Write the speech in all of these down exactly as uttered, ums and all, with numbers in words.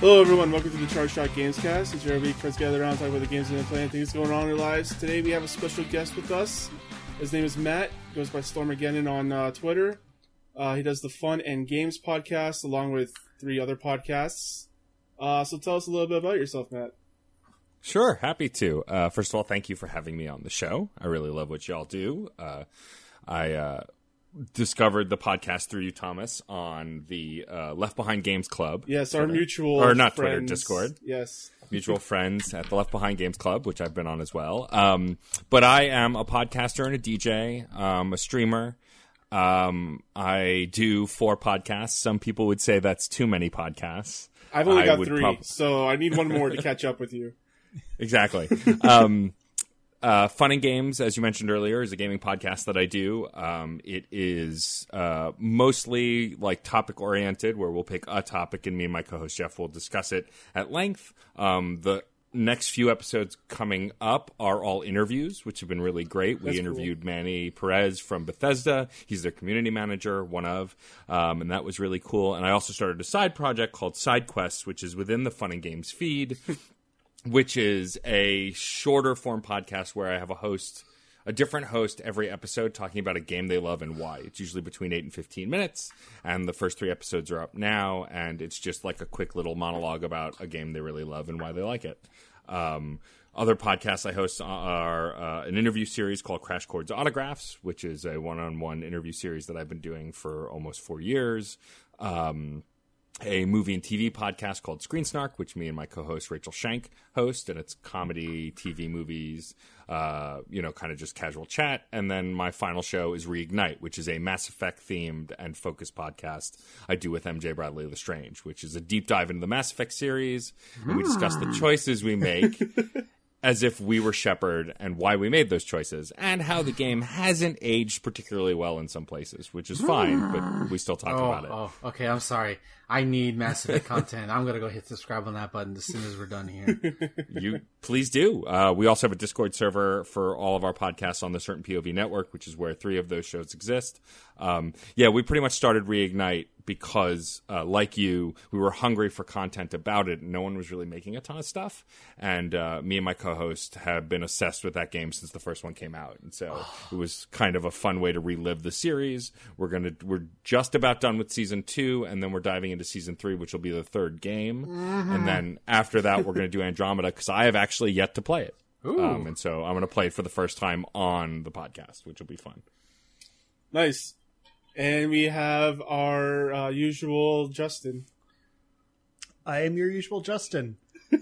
Hello everyone, welcome to the Charge Shot Gamescast. It's your week friends gather around and talk about the games they've been playing, things going on in their lives. Today we have a special guest with us. His name is Matt. He goes by Stormageddon on uh, Twitter. Uh, he does the Fun and Games podcast along with three other podcasts. Uh, so tell us a little bit about yourself, Matt. Sure, happy to. Uh, first of all, thank you for having me on the show. I really love what y'all do. Uh, I... Uh, discovered the podcast through you, Thomas, on the uh, Left Behind Games Club. Yes, Twitter. Our mutual Or not friends. Twitter, Discord. Yes. Mutual friends at the Left Behind Games Club, which I've been on as well. Um, but I am a podcaster and a D J, um, a streamer. Um, I do four podcasts. Some people would say that's too many podcasts. I've only I got three, prob- so I need one more to catch up with you. Exactly. Um Uh, Fun and Games, as you mentioned earlier, is a gaming podcast that I do. Um, it is uh, mostly like topic-oriented, where we'll pick a topic and me and my co-host Jeff will discuss it at length. Um, the next few episodes coming up are all interviews, which have been really great. We That's interviewed cool. Manny Perez from Bethesda. He's their community manager, one of, um, and that was really cool. And I also started a side project called SideQuest, which is within the Fun and Games feed. Which is a shorter form podcast where I have a host, a different host every episode talking about a game they love and why. It's usually between eight and fifteen minutes, and the first three episodes are up now, and it's just like a quick little monologue about a game they really love and why they like it. Um, other podcasts I host are uh, an interview series called Crash Chords Autographs, which is a one-on-one interview series that I've been doing for almost four years. Um A movie and T V podcast called Screen Snark, which me and my co-host Rachel Shank host, and it's comedy, T V, movies, uh, you know, kind of just casual chat. And then my final show is Reignite, which is a Mass Effect-themed and focused podcast I do with M J Bradley Lestrange, which is a deep dive into the Mass Effect series. And we discuss the choices we make as if we were Shepard and why we made those choices and how the game hasn't aged particularly well in some places, which is fine, but we still talk oh, about it. Oh, okay. I'm sorry. I need Mass Effect content. I'm going to go hit subscribe on that button as soon as we're done here. You please do. Uh, we also have a Discord server for all of our podcasts on the Certain P O V network, which is where three of those shows exist. Um, yeah, we pretty much started Reignite because, uh, like you, we were hungry for content about it. And no one was really making a ton of stuff. And uh, me and my co-host have been obsessed with that game since the first one came out. And so it was kind of a fun way to relive the series. We're gonna we're just about done with season two, and then we're diving into season three, which will be the third game. Mm-hmm. And then after that, we're going to do Andromeda, because I have actually yet to play it. Um, and so I'm going to play it for the first time on the podcast, which will be fun. Nice. And we have our uh, usual Justin. I am your usual Justin.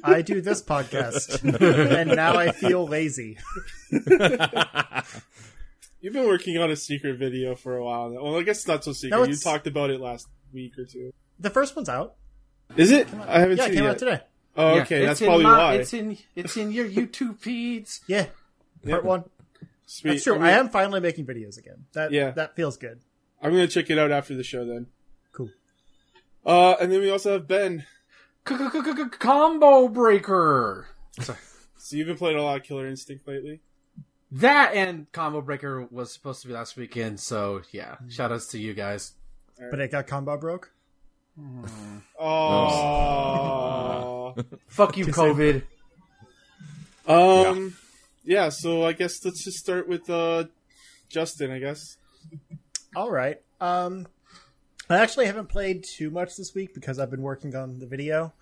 I do this podcast. And now I feel lazy. You've been working on a secret video for a while now. Well, I guess it's not so secret. No, you talked about it last week or two. The first one's out. Is it? it I haven't yeah, seen it. Yeah, it came yet. out today. Oh, okay. Yeah. That's probably my, why. It's in, it's in your YouTube feeds. Yeah. Part yeah. one. Sweet. That's true. I, mean, I am finally making videos again. That, yeah. that feels good. I'm going to check it out after the show then. Cool. Uh, and then we also have Ben. Combo Breaker. Sorry. So you've been playing a lot of Killer Instinct lately? That and Combo Breaker was supposed to be last weekend, so yeah. Shout outs to you guys. Right. But it got combo broke? Oh. Fuck you, COVID. Um, yeah. yeah, so I guess let's just start with uh, Justin, I guess. All right. Um, I actually haven't played too much this week because I've been working on the video.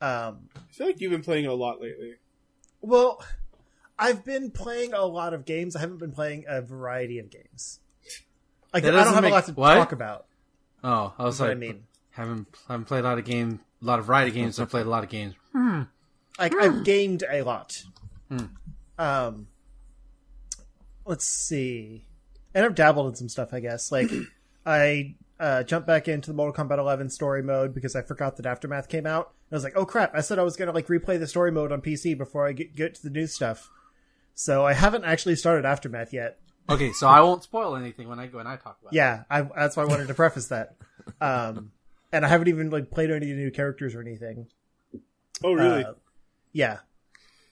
Um, I feel like you've been playing a lot lately. Well, I've been playing a lot of games. I haven't been playing a variety of games. Like, I don't have make, a lot to what? talk about. Oh, I was That's like, what I mean. haven't haven't played a lot of game, a lot of variety of games. So I've played a lot of games. Mm. Like mm. I've gamed a lot. Mm. Um, let's see, and I've dabbled in some stuff, I guess. Like I uh, jumped back into the Mortal Kombat eleven story mode because I forgot that Aftermath came out. And I was like, oh crap! I said I was gonna like replay the story mode on P C before I get, get to the new stuff. So I haven't actually started Aftermath yet. Okay, so I won't spoil anything when I when I talk about. Yeah, it. Yeah, that's why I wanted to preface that. Um, and I haven't even like played any new characters or anything. Oh, really? Uh, yeah,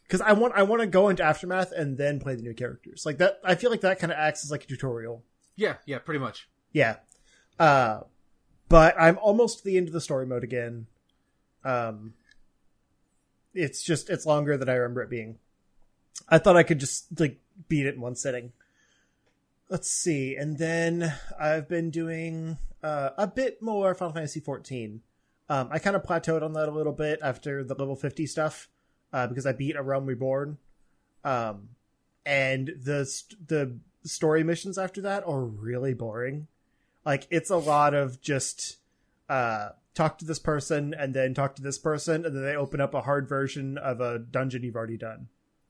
because I want I want to go into Aftermath and then play the new characters. Like that, I feel like that kind of acts as like a tutorial. Yeah, yeah, pretty much. Yeah, uh, but I'm almost to the end of the story mode again. Um, it's just, it's longer than I remember it being. I thought I could just like beat it in one sitting. Let's see. And then I've been doing uh, a bit more Final Fantasy fourteen. Um, I kind of plateaued on that a little bit after the level fifty stuff uh, because I beat A Realm Reborn. Um, and the st- the story missions after that are really boring. Like, it's a lot of just uh, talk to this person and then talk to this person. And then they open up a hard version of a dungeon you've already done.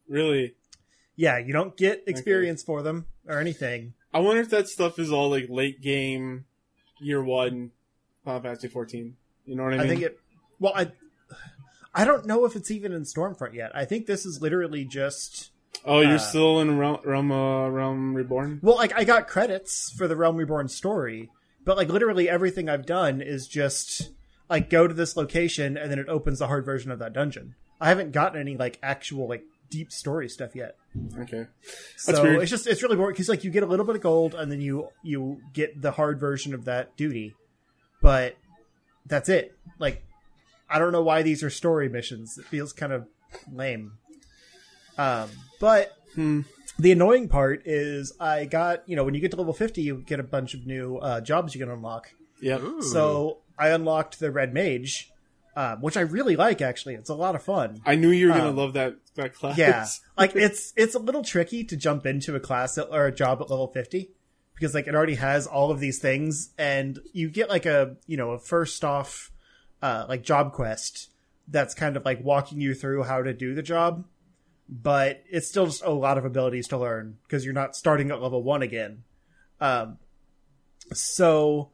Really? Yeah, you don't get experience okay. for them or anything. I wonder if that stuff is all like late game, year one, Final Fantasy fourteen. You know what I mean? I think it. Well, I, I don't know if it's even in Stormfront yet. I think this is literally just. Oh, you're uh, still in Realm, Realm, uh, Realm Reborn? Well, like I got credits for the Realm Reborn story, but like literally everything I've done is just like go to this location and then it opens the hard version of that dungeon. I haven't gotten any like actual like. deep story stuff yet. Okay. That's so weird. It's just, it's really boring because like you get a little bit of gold and then you, you get the hard version of that duty, but that's it. Like, I don't know why these are story missions. It feels kind of lame. Um, but hmm. the annoying part is I got, you know, when you get to level fifty, you get a bunch of new uh, jobs you can unlock. Yeah. Ooh. So I unlocked the Red Mage, Um, which I really like, actually. It's a lot of fun. I knew you were um, going to love that, that class. Yeah. Like, it's it's a little tricky to jump into a class at, or a job at level fifty because, like, it already has all of these things. And you get, like, a, you know, a first off, uh, like, job quest that's kind of, like, walking you through how to do the job. But it's still just a lot of abilities to learn because you're not starting at level one again. Um, so...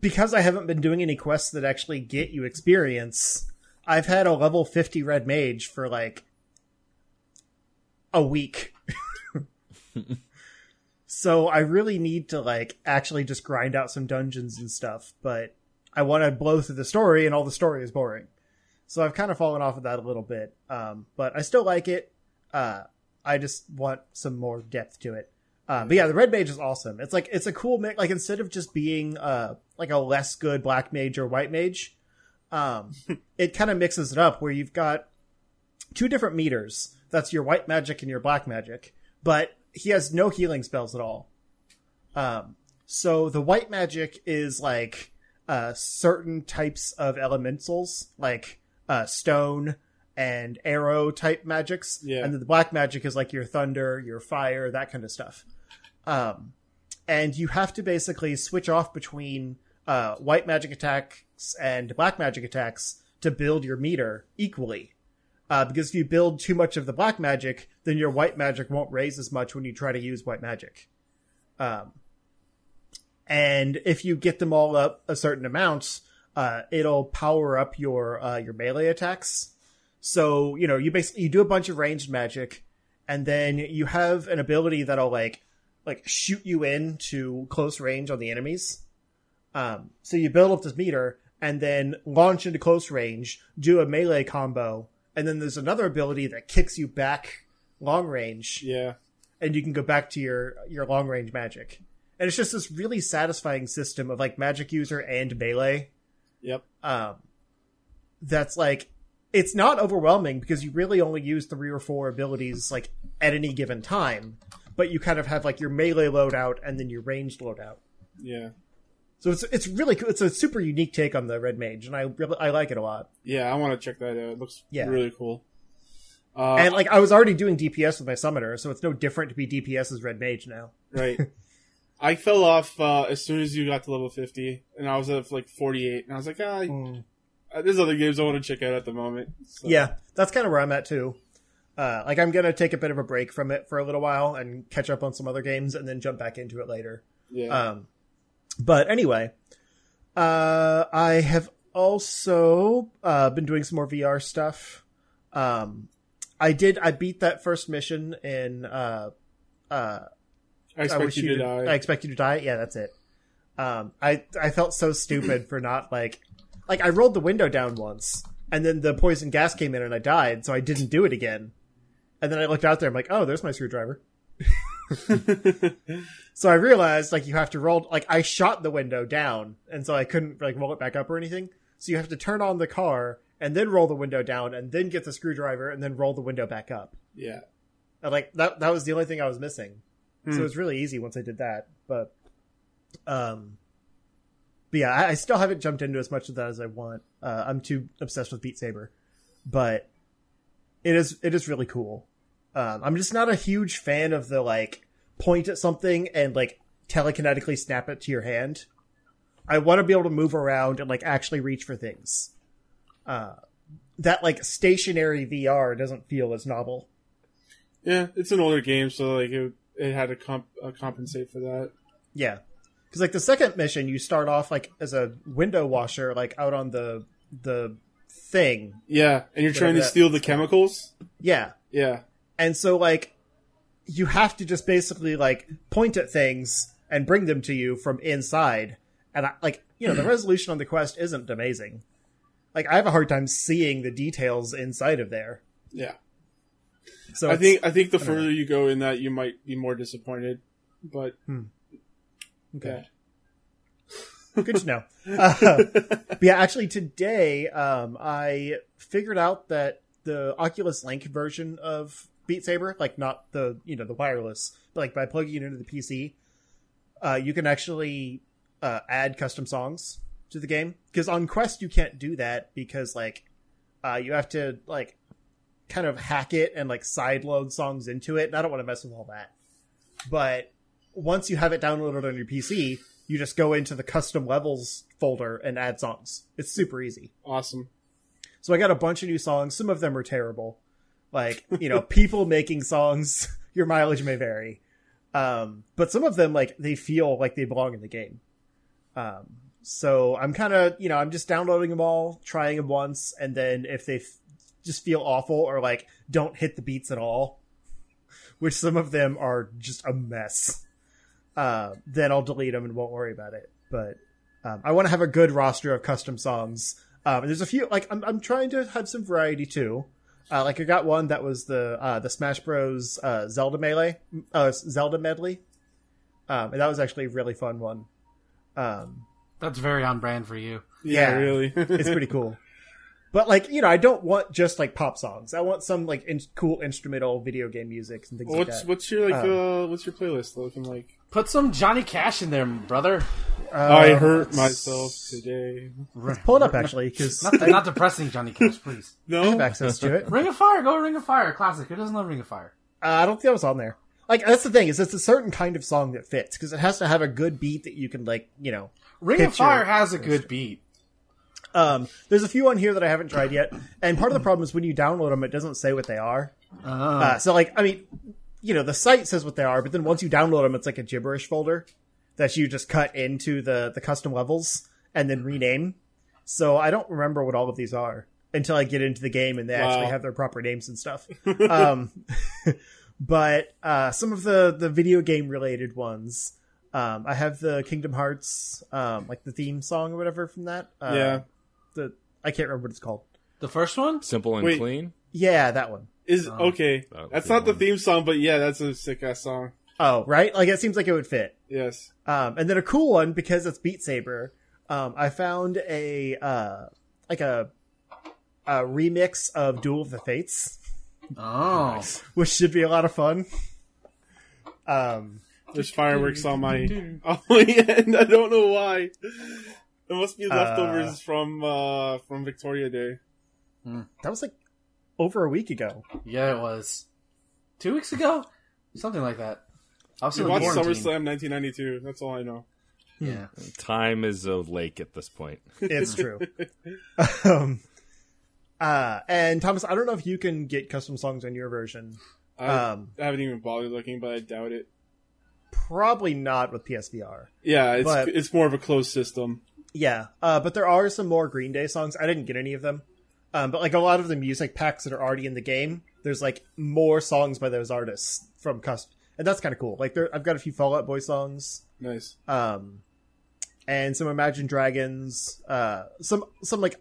Because I haven't been doing any quests that actually get you experience, I've had a level fifty Red Mage for like a week. So I really need to like actually just grind out some dungeons and stuff, but I want to blow through the story and all the story is boring. So I've kind of fallen off of that a little bit. Um, but I still like it. Uh, I just want some more depth to it. Uh, but yeah, the Red Mage is awesome. It's like, it's a cool mix. Like, instead of just being, uh, like a less good Black Mage or White Mage, um, it kind of mixes it up where you've got two different meters. That's your white magic and your black magic, but he has no healing spells at all. Um, so the white magic is like, uh, certain types of elementals, like, uh, stone and arrow type magics. Yeah. And then the black magic is like your thunder, your fire, that kind of stuff. Um, and you have to basically switch off between uh, white magic attacks and black magic attacks to build your meter equally. Uh, because if you build too much of the black magic, then your white magic won't raise as much when you try to use white magic. Um, and if you get them all up a certain amount, uh, it'll power up your uh, your melee attacks. So, you know, you basically you do a bunch of ranged magic, and then you have an ability that'll like like shoot you in to close range on the enemies. Um, so you build up this meter and then launch into close range, do a melee combo, and then there's another ability that kicks you back long range. Yeah. And you can go back to your, your long range magic. And it's just this really satisfying system of like magic user and melee. Yep. Um, that's like it's not overwhelming because you really only use three or four abilities like at any given time. But you kind of have like your melee loadout and then your ranged loadout. Yeah. So it's it's really cool. It's a super unique take on the Red Mage, and I really, I like it a lot. Yeah, I want to check that out. It looks yeah. really cool. Uh, and like I was already doing D P S with my Summoner, so it's no different to be D P S as Red Mage now. Right. I fell off uh, as soon as you got to level fifty, and I was at like forty-eight, and I was like, ah, mm. there's other games I want to check out at the moment. So. Yeah, that's kind of where I'm at too. Uh, like, I'm going to take a bit of a break from it for a little while and catch up on some other games and then jump back into it later. Yeah. Um, but anyway, uh, I have also uh, been doing some more V R stuff. Um, I did, I beat that first mission in... Uh, uh, I Expect I wish you, you to Die. I Expect You to Die. Yeah, that's it. Um, I, I felt so stupid for not, like... Like, I rolled the window down once, and then the poison gas came in and I died, so I didn't do it again. And then I looked out there, I'm like, oh, there's my screwdriver. So I realized, like, you have to roll, like, I shot the window down, and so I couldn't, like, roll it back up or anything. So you have to turn on the car and then roll the window down and then get the screwdriver and then roll the window back up. Yeah. And like that, that was the only thing I was missing. Hmm. So it was really easy once I did that. But, um, but yeah, I, I still haven't jumped into as much of that as I want. Uh, I'm too obsessed with Beat Saber, but it is, it is really cool. Um, I'm just not a huge fan of the like point at something and like telekinetically snap it to your hand. I want to be able to move around and like actually reach for things. Uh, that like stationary V R doesn't feel as novel. Yeah, it's an older game, so like it, it had to comp, uh, compensate for that. Yeah, because like the second mission, you start off like as a window washer, like out on the the thing. Yeah, and you're trying to that. steal the chemicals. Yeah, yeah, and so like you have to just basically like point at things and bring them to you from inside. And I, like you know, the resolution on the Quest isn't amazing. Like, I have a hard time seeing the details inside of there. Yeah. So I think I think the I further you go in that, you might be more disappointed. But hmm. okay, yeah. Good to know. Uh, but yeah, actually today, um, I figured out that the Oculus Link version of Beat Saber, like not the you know the wireless, but like by plugging it into the P C, uh, you can actually uh, add custom songs to the game, because on Quest you can't do that, because like uh you have to like kind of hack it and like sideload songs into it, and I don't want to mess with all that. But once you have it downloaded on your P C, you just go into the custom levels folder and add songs. It's super easy. Awesome. So I got a bunch of new songs. Some of them are terrible, like you know people making songs. Your mileage may vary, um but some of them, like, they feel like they belong in the game. um So I'm kind of, you know, I'm just downloading them all, trying them once, and then if they f- just feel awful or, like, don't hit the beats at all, which some of them are just a mess, uh, then I'll delete them and won't worry about it. But um, I want to have a good roster of custom songs. Um, and there's a few, like, I'm, I'm trying to have some variety, too. Uh, like, I got one that was the uh, the Smash Bros. Uh, Zelda Melee, uh, Zelda Medley. Um, and that was actually a really fun one. Um That's very on brand for you. Yeah, yeah really. It's pretty cool. But, like, you know, I don't want just, like, pop songs. I want some, like, in- cool instrumental video game music and things well, like what's, that. What's your, like, um, uh, what's your playlist looking like? Put some Johnny Cash in there, brother. Um, I hurt myself today. Let's pull it up, actually, because... not, not depressing Johnny Cash, please. No? I have access to it. Ring of Fire. Go Ring of Fire. Classic. Who doesn't love Ring of Fire? Uh, I don't think that was on there. Like, that's the thing, is it's a certain kind of song that fits, because it has to have a good beat that you can, like, you know... Ring Picture. of Fire has a good beat. Um, there's a few on here that I haven't tried yet, and part of the problem is when you download them, it doesn't say what they are. Uh. Uh, so, like, I mean, you know, the site says what they are, but then once you download them, it's like a gibberish folder that you just cut into the, the custom levels and then rename. So I don't remember what all of these are until I get into the game and they wow. actually have their proper names and stuff. um, but uh, some of the, the video game related ones... Um, I have the Kingdom Hearts, um, like the theme song or whatever from that. Uh, yeah. The I can't remember what it's called. The first one? Simple and Wait, Clean? Yeah, that one. Is um, okay. That that's not one. the theme song, but yeah, that's a sick-ass song. Oh, right? Like, it seems like it would fit. Yes. Um, and then a cool one, because it's Beat Saber, um, I found a, uh, like a, a remix of Duel of the Fates. Oh. Which should be a lot of fun. Um... There's fireworks on my, on my end. I don't know why. It must be leftovers uh, from uh, from Victoria Day. That was like over a week ago. Yeah, it was. Two weeks ago? Something like that. I was watched SummerSlam nineteen ninety-two. That's all I know. Yeah. Time is a lake at this point. It's true. um, uh, and Thomas, I don't know if you can get custom songs on your version. I, um, I haven't even bothered looking, but I doubt it. Probably not with P S V R. Yeah, it's but, it's more of a closed system. Yeah, uh, but there are some more Green Day songs. I didn't get any of them. Um, but like a lot of the music packs that are already in the game, there's like more songs by those artists from Cusp. And that's kind of cool. Like there, I've got a few Fall Out Boy songs. Nice. Um, and some Imagine Dragons. Uh, some, some like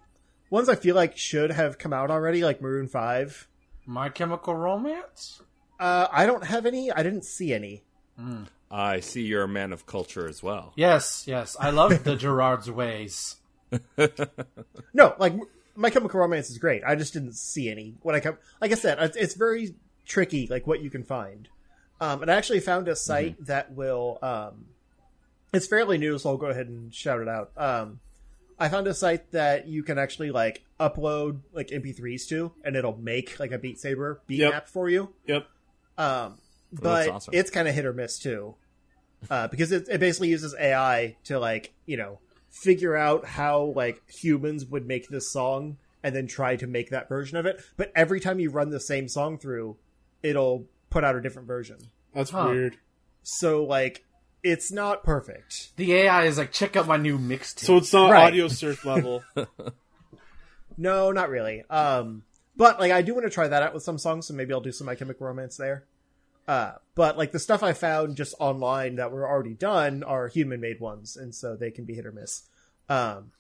ones I feel like should have come out already, like Maroon five. My Chemical Romance? Uh, I don't have any. I didn't see any. Mm. I see you're a man of culture as well. Yes, yes. I love the Gerard's ways. No, like My Chemical Romance is great. I just didn't see any when I come. Like I said, it's, it's very tricky, like what you can find. Um, and I actually found a site mm-hmm. that will. Um, it's fairly new, so I'll go ahead and shout it out. Um, I found a site that you can actually like upload like M P threes to, and it'll make like a Beat Saber beat yep. app for you. Yep. Um, but well, that's awesome. It's kind of hit or miss too, uh, because it, it basically uses A I to like you know. figure out how like humans would make this song and then try to make that version of it, but every time you run the same song through, it'll put out a different version. That's huh. weird. So like it's not perfect. The A I is like, check out my new mixtape. So it's not right. audio search level. No, not really. Um but like I do want to try that out with some songs, so maybe I'll do some My Chemical Romance there. Uh, but like the stuff I found just online that were already done are human made ones, and so they can be hit or miss. Um,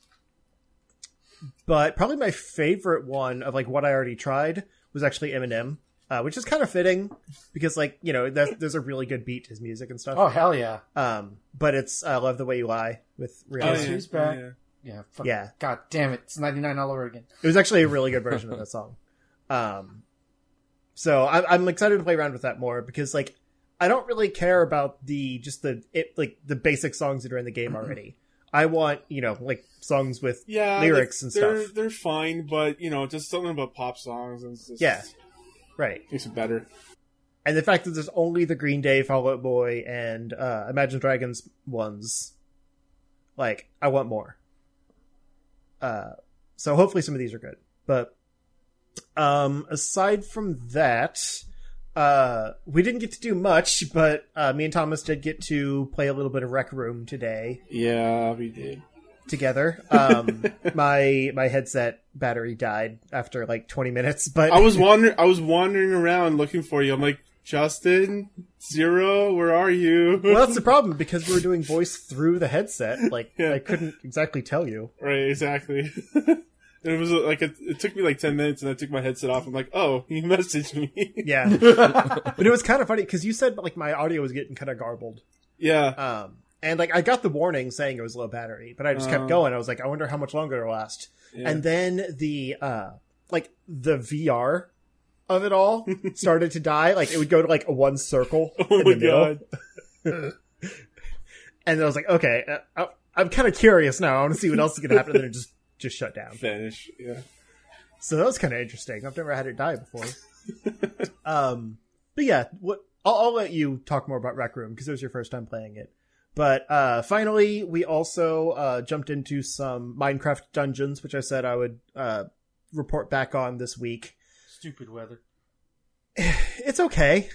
but probably my favorite one of like what I already tried was actually Eminem, uh, which is kind of fitting because like, you know, that's, there's a really good beat to his music and stuff. Oh, hell yeah. Um, but it's, I uh, Love the Way You Lie with Rihanna. Who's back? Yeah. Yeah, fuck, yeah. God damn it. It's ninety-nine all over again. It was actually a really good version of that song. Um, So I'm excited to play around with that more because, like, I don't really care about the just the it, like the basic songs that are in the game already. I want, you know, like songs with yeah, lyrics and they're, stuff. They're fine, but you know, just something about pop songs and just, yeah, right, makes it better. And the fact that there's only the Green Day, Fall Out Boy, and uh, Imagine Dragons ones, like, I want more. Uh, so hopefully some of these are good, but. Um, aside from that, uh, we didn't get to do much, but, uh, me and Thomas did get to play a little bit of Rec Room today. Yeah, we did. Together. Um, my, my headset battery died after like twenty minutes, but... I was wandering, I was wandering around looking for you. I'm like, Justin, Zero, where are you? Well, that's the problem, because we were doing voice through the headset. Like, yeah. I couldn't exactly tell you. Right, exactly. It was like it, it took me like ten minutes, and I took my headset off. I'm like, "Oh, you messaged me." Yeah, but it was kind of funny because you said like my audio was getting kind of garbled. Yeah, um, and like I got the warning saying it was low battery, but I just um, kept going. I was like, "I wonder how much longer it'll last." Yeah. And then the uh, like the V R of it all started to die. Like it would go to like one circle. Oh in the my middle. God! And I was like, "Okay, I, I'm kind of curious now. I want to see what else is going to happen." And then it just. Just shut down. Finish, yeah. So that was kind of interesting. I've never had it die before. um, but yeah, what I'll, I'll let you talk more about Rec Room because it was your first time playing it. But uh, finally, we also uh, jumped into some Minecraft dungeons, which I said I would uh, report back on this week. Stupid weather. It's okay.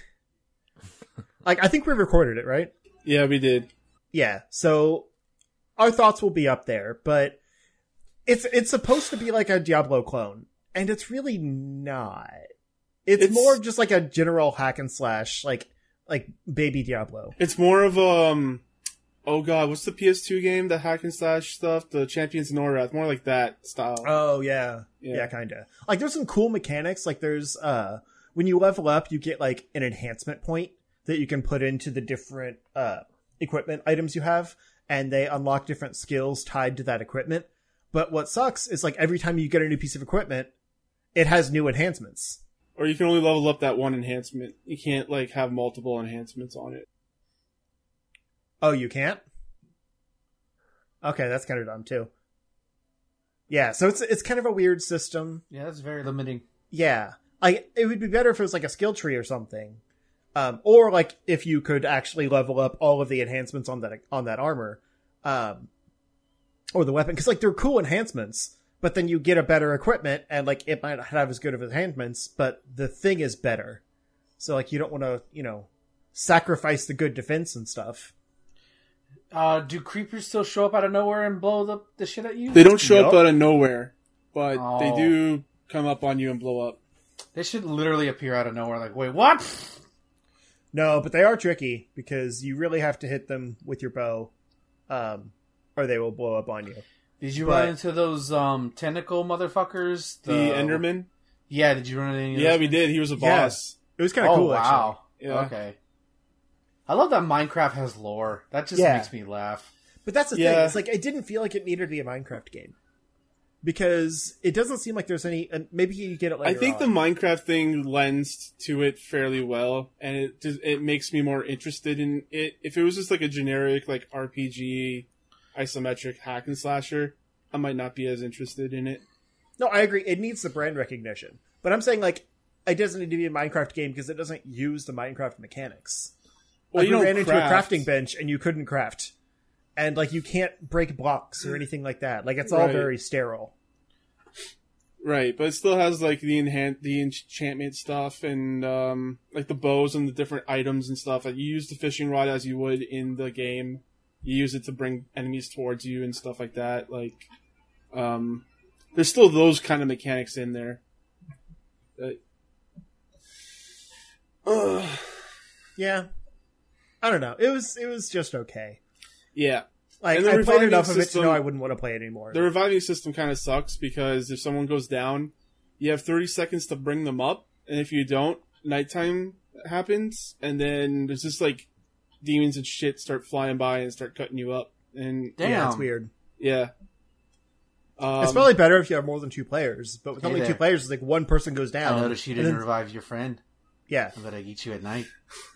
Like I think we recorded it, right? Yeah, we did. Yeah. So our thoughts will be up there, but. It's it's supposed to be like a Diablo clone, and it's really not. It's, it's more just like a general hack and slash, like like baby Diablo. It's more of um, oh god, what's the P S two game, the hack and slash stuff, the Champions of Norath, more like that style. Oh yeah, yeah, yeah kinda. Like there's some cool mechanics. Like there's uh, when you level up, you get like an enhancement point that you can put into the different uh equipment items you have, and they unlock different skills tied to that equipment. But what sucks is, like, every time you get a new piece of equipment, it has new enhancements. Or you can only level up that one enhancement. You can't, like, have multiple enhancements on it. Oh, you can't? Okay, that's kind of dumb, too. Yeah, so it's it's kind of a weird system. Yeah, that's very limiting. Yeah. I, it would be better if it was, like, a skill tree or something. Um, or, like, if you could actually level up all of the enhancements on that on that armor. Um Or the weapon, because, like, they're cool enhancements, but then you get a better equipment, and, like, it might not have as good of enhancements, but the thing is better. So, like, you don't want to, you know, sacrifice the good defense and stuff. Uh, do creepers still show up out of nowhere and blow the, the shit at you? They don't show nope. up out of nowhere, but oh. they do come up on you and blow up. They should literally appear out of nowhere, like, wait, what? No, but they are tricky, because you really have to hit them with your bow. Um... Or they will blow up on you. Did you but, run into those um, tentacle motherfuckers? The, the Enderman? Yeah, did you run into any of those? Yeah, we did. He was a boss. Yeah. It was kind of oh, cool, wow. actually. Yeah. Okay. I love that Minecraft has lore. That just yeah. makes me laugh. But that's the yeah. thing. It's like, it didn't feel like it needed to be a Minecraft game. because it doesn't seem like there's any. And maybe you get it later. I think on. The Minecraft thing lends to it fairly well, and it it makes me more interested in it. If it was just like a generic like R P G, isometric hack and slasher, I might not be as interested in it. No, I agree. It needs the brand recognition, but I'm saying like it doesn't need to be a Minecraft game because it doesn't use the Minecraft mechanics. Well, like you we ran craft. into a crafting bench and you couldn't craft. And, like, you can't break blocks or anything like that. Like, it's all right. very sterile. Right, but it still has, like, the enhan- the enchantment stuff and, um, like, the bows and the different items and stuff. Like, you use the fishing rod as you would in the game. You use it to bring enemies towards you and stuff like that. Like, um, there's still those kind of mechanics in there. But, uh, yeah. I don't know. It was, it was just okay. Yeah. Like, and the I played enough system, of it to know I wouldn't want to play it anymore. The reviving system kind of sucks because if someone goes down, you have thirty seconds to bring them up. And if you don't, nighttime happens. And then there's just like demons and shit start flying by and start cutting you up. And damn. Yeah, it's weird. Yeah. Um, it's probably better if you have more than two players. But with hey only there. two players, it's like one person goes down. I noticed you didn't then... revive your friend. Yeah. I'm going to eat you at night.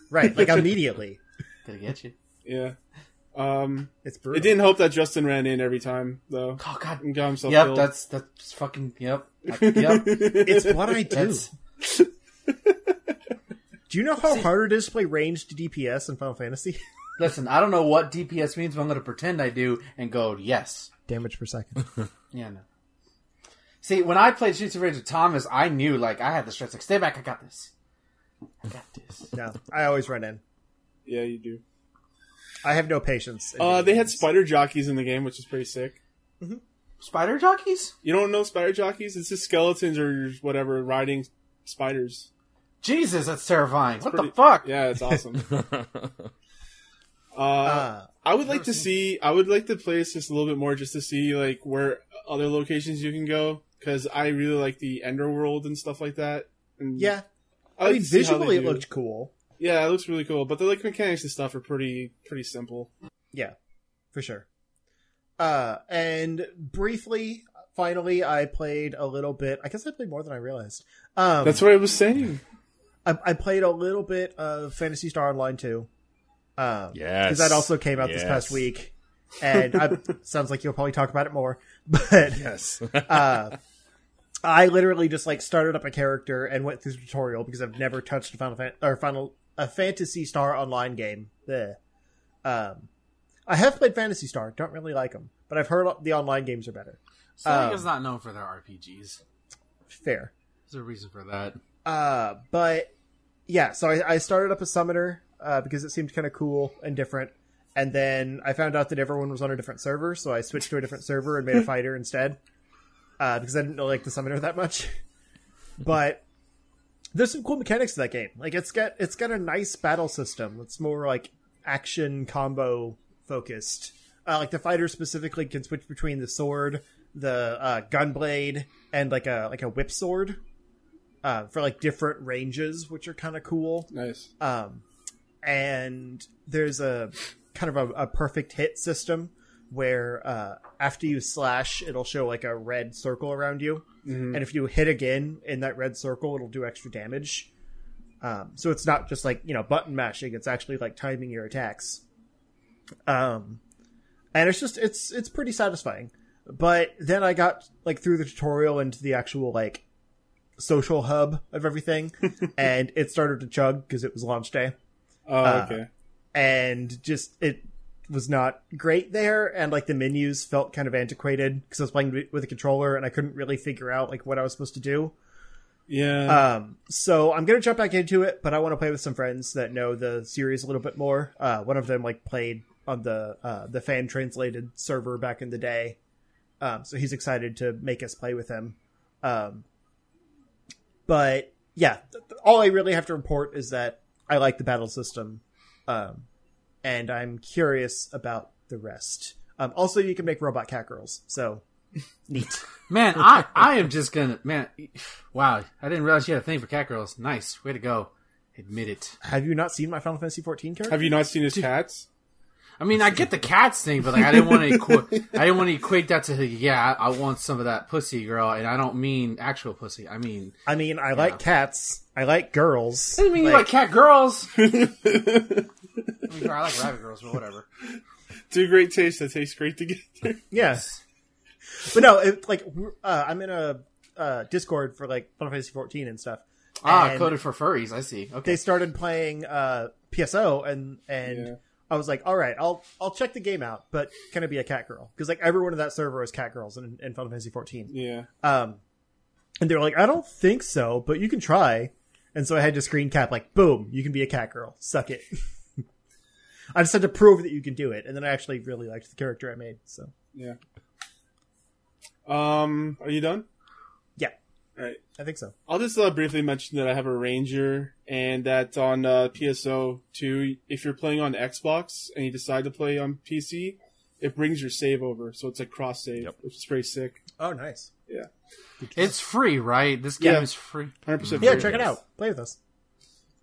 Right. Like immediately. Going to get you. Yeah. Um, it's brutal. It didn't help that Justin ran in every time, though. Oh god, and got himself yep, killed. that's that's fucking yep. I, yep. It's what I do. Do you know how See, hard it is to play ranged D P S in Final Fantasy? Listen, I don't know what D P S means, but I'm going to pretend I do and go yes. Damage per second. Yeah, no. See, when I played Streets of Rage with Thomas, I knew like I had the stress. Like, stay back, I got this. I got this. No, I always run in. Yeah, you do. I have no patience. Uh, they had spider jockeys in the game, which is pretty sick. Mm-hmm. Spider jockeys? You don't know spider jockeys? It's just skeletons or whatever riding spiders. Jesus, that's terrifying. It's what pretty, the fuck? Yeah, it's awesome. uh, uh, I would like to see... I would like to play this just a little bit more just to see like where other locations you can go. Because I really like the Enderworld and stuff like that. And yeah. I, like I mean, visually it looked cool. Yeah, it looks really cool, but the like mechanics and stuff are pretty pretty simple. Yeah, for sure. Uh, and briefly, finally, I played a little bit. I guess I played more than I realized. Um, That's what I was saying. I, I played a little bit of Phantasy Star Online two. Um, yes, because that also came out yes. this past week, and I, sounds like you'll probably talk about it more. But yes. Uh, I literally just like started up a character and went through the tutorial because I've never touched a Final Fan- or Final. A Phantasy Star Online game. Um, I have played Phantasy Star. Don't really like them. But I've heard the online games are better. Sonic um, is not known for their R P Gs. Fair. There's a reason for that. Uh, but, yeah. So I, I started up a Summoner uh, because it seemed kind of cool and different. And then I found out that everyone was on a different server. So I switched to a different server and made a fighter instead. Uh, because I didn't really like the Summoner that much. But... there's some cool mechanics to that game. Like it's got it's got a nice battle system. It's more like action combo focused. Uh, like the fighter specifically can switch between the sword, the uh, gunblade, and like a like a whip sword uh, for like different ranges, which are kind of cool. Nice. Um, and there's a kind of a, a perfect hit system where uh, after you slash, it'll show like a red circle around you. Mm-hmm. And if you hit again in that red circle, it'll do extra damage. Um, so it's not just like, you know, button mashing. It's actually like timing your attacks. Um, and it's just, it's, it's pretty satisfying. But then I got like through the tutorial into the actual like social hub of everything. And it started to chug because it was launch day. Oh, okay. Uh, and just, it was not great there, and like the menus felt kind of antiquated because I was playing with a controller and I couldn't really figure out like what I was supposed to do. Yeah. Um. So I'm gonna jump back into it, but I want to play with some friends that know the series a little bit more. Uh, one of them like played on the uh the fan translated server back in the day, um. So he's excited to make us play with him. Um. But yeah, th- all I really have to report is that I like the battle system. Um. And I'm curious about the rest. Um, also, you can make robot catgirls. So, neat. Man, I, I am just going to... Man, wow. I didn't realize you had a thing for catgirls. Nice. Way to go. Admit it. Have you not seen my Final Fantasy fourteen character? Have you not seen his Dude. cats? I mean, I get the cats thing, but like, I didn't want to equate. I didn't want to equate that to yeah. I want some of that pussy, girl, and I don't mean actual pussy. I mean, I mean, I like know. cats. I like girls. I didn't mean like... you like cat girls. I mean, I like rabbit girls, but whatever. Two great tastes that taste great together. Yes, but no, it, like uh, I'm in a uh, Discord for like Final Fantasy fourteen and stuff. Ah, and coded for furries. I see. Okay, they started playing uh, P S O, and and. Yeah. I was like, all right, I'll I'll check the game out, but can it be a cat girl? Because like everyone in that server is cat girls in, in Final Fantasy fourteen. Yeah. Um, and they were like, I don't think so, but you can try. And so I had to screen cap, like, boom, you can be a cat girl. Suck it. I just had to prove that you can do it, and then I actually really liked the character I made. So yeah. Um, are you done? Yeah. All right. I think so. I'll just uh, briefly mention that I have a Ranger, and that on uh, P S O two, if you're playing on Xbox and you decide to play on P C, it brings your save over, so it's a cross save, yep. which is pretty sick. Oh, nice. Yeah. It's free, right? This game yeah. is free. one hundred percent Yeah, free. Check it out. Play with us.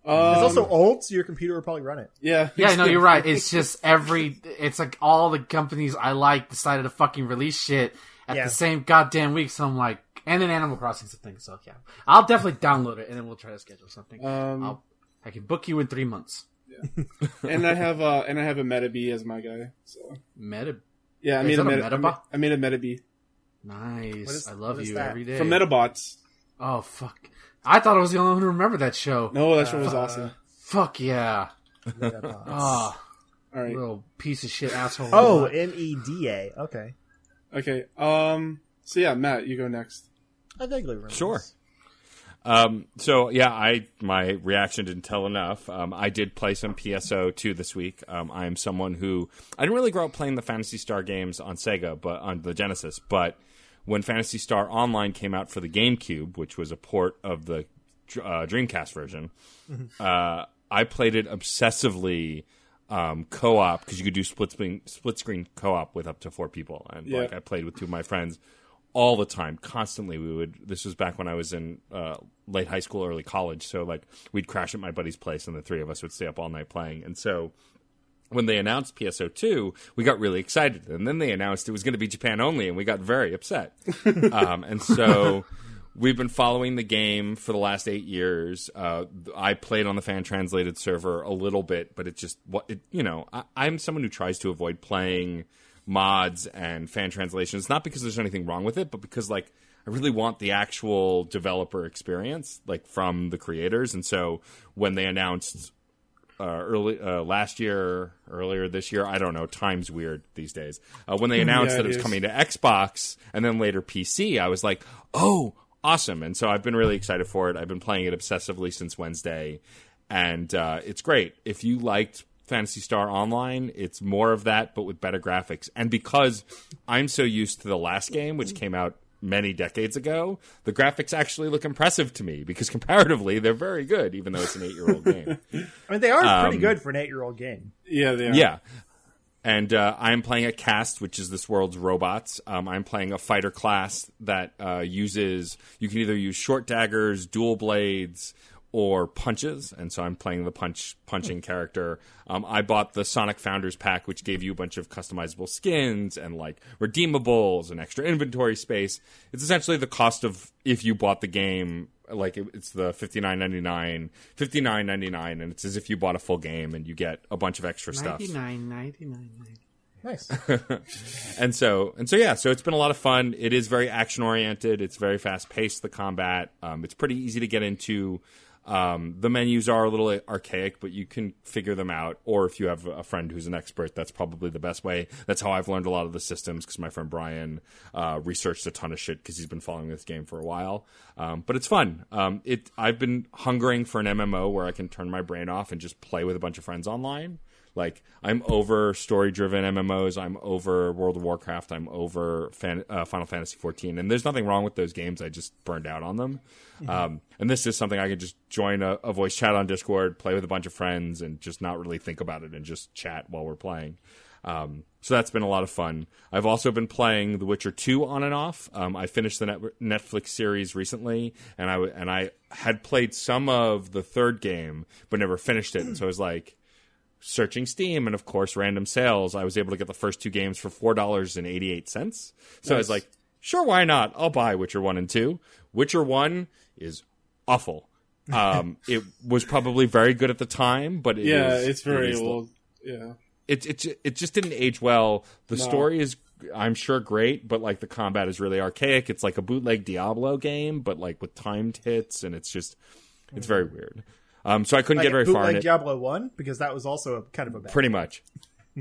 Um, it's also old, so your computer will probably run it. Yeah. Yeah, no, you're right. It's just every... It's like all the companies I like decided to fucking release shit at yeah. the same goddamn week, so I'm like... And an Animal Crossing thing, so yeah. I'll definitely download it, and then we'll try to schedule something. Um, I'll, I can book you in three months. Yeah. and I have uh, and I have a Medabee as my guy. So Medabee? Yeah, I made a, Meta- a Medabot. I made a Medabee. Nice. Is, I love you every day. From Medabots. Oh, fuck. I thought I was the only one who remembered that show. No, that show uh, was awesome. Fuck yeah. Medabots. Oh, all right. Little piece of shit asshole. Oh, M E D A. Okay. Okay. Um. So yeah, Matt, you go next. I vaguely remember. Sure. Um, so yeah, I my reaction didn't tell enough. Um, I did play some P S O two this week. Um, I'm someone who I didn't really grow up playing the Phantasy Star games on Sega, but on the Genesis. But when Phantasy Star Online came out for the GameCube, which was a port of the uh, Dreamcast version, mm-hmm. uh, I played it obsessively. Um, co-op because you could do split screen split screen co-op with up to four people, and yeah. like I played with two of my friends. All the time, constantly, we would. This was back when I was in uh, late high school, early college. So, like, we'd crash at my buddy's place, and the three of us would stay up all night playing. And so, when they announced P S O two, we got really excited. And then they announced it was going to be Japan only, and we got very upset. um, and so, we've been following the game for the last eight years. Uh, I played on the fan translated server a little bit, but it just what it, you know. I, I'm someone who tries to avoid playing mods and fan translations, not because there's anything wrong with it, but because like I really want the actual developer experience, like from the creators. And so when they announced uh, early uh, last year, earlier this year, I don't know, time's weird these days. Uh, when they announced yeah, that it was is. coming to Xbox and then later P C, I was like, oh, awesome! And so I've been really excited for it. I've been playing it obsessively since Wednesday, and uh, it's great. If you liked Phantasy Star Online, it's more of that, but with better graphics. And because I'm so used to the last game, which came out many decades ago, the graphics actually look impressive to me because comparatively they're very good, even though it's an eight-year-old game. I mean, they are um, pretty good for an eight-year-old game. Yeah, they are. Yeah. And uh, I'm playing a caste, which is this world's robots. Um, I'm playing a fighter class that uh, uses... You can either use short daggers, dual blades... or punches, and so I'm playing the punch punching character. Um, I bought the Sonic Founders Pack, which gave you a bunch of customizable skins and, like, redeemables and extra inventory space. It's essentially the cost of if you bought the game, like, it, it's the fifty-nine ninety-nine, fifty-nine ninety-nine, and it's as if you bought a full game and you get a bunch of extra stuff. ninety-nine ninety-nine Nice. and so, and so, yeah, so it's been a lot of fun. It is very action-oriented. It's very fast-paced, the combat. Um, it's pretty easy to get into... Um, the menus are a little archaic, but you can figure them out. Or if you have a friend who's an expert, that's probably the best way. That's how I've learned a lot of the systems because my friend Brian uh, researched a ton of shit because he's been following this game for a while. Um, but it's fun. Um, it I've been hungering for an M M O where I can turn my brain off and just play with a bunch of friends online. Like, I'm over story-driven M M Os. I'm over World of Warcraft. I'm over fan, uh, Final Fantasy fourteen. And there's nothing wrong with those games. I just burned out on them. Mm-hmm. Um, and this is something I could just join a, a voice chat on Discord, play with a bunch of friends, and just not really think about it and just chat while we're playing. Um, so that's been a lot of fun. I've also been playing The Witcher two on and off. Um, I finished the net- Netflix series recently, and I, w- and I had played some of the third game but never finished it. And so I was like... searching Steam and, of course, random sales, I was able to get the first two games for four dollars and eighty-eight cents. So nice. I was like, sure, why not? I'll buy Witcher one and two. Witcher one is awful. Um, it was probably very good at the time, but it yeah, is, it's very it is, old. Yeah, it, it, it just didn't age well. The no. story is, I'm sure, great, but like the combat is really archaic. It's like a bootleg Diablo game, but like with timed hits, and it's just, it's very weird. Um, so I couldn't like get very far in it. Bootleg Diablo one? Because that was also a, kind of a bad Pretty much.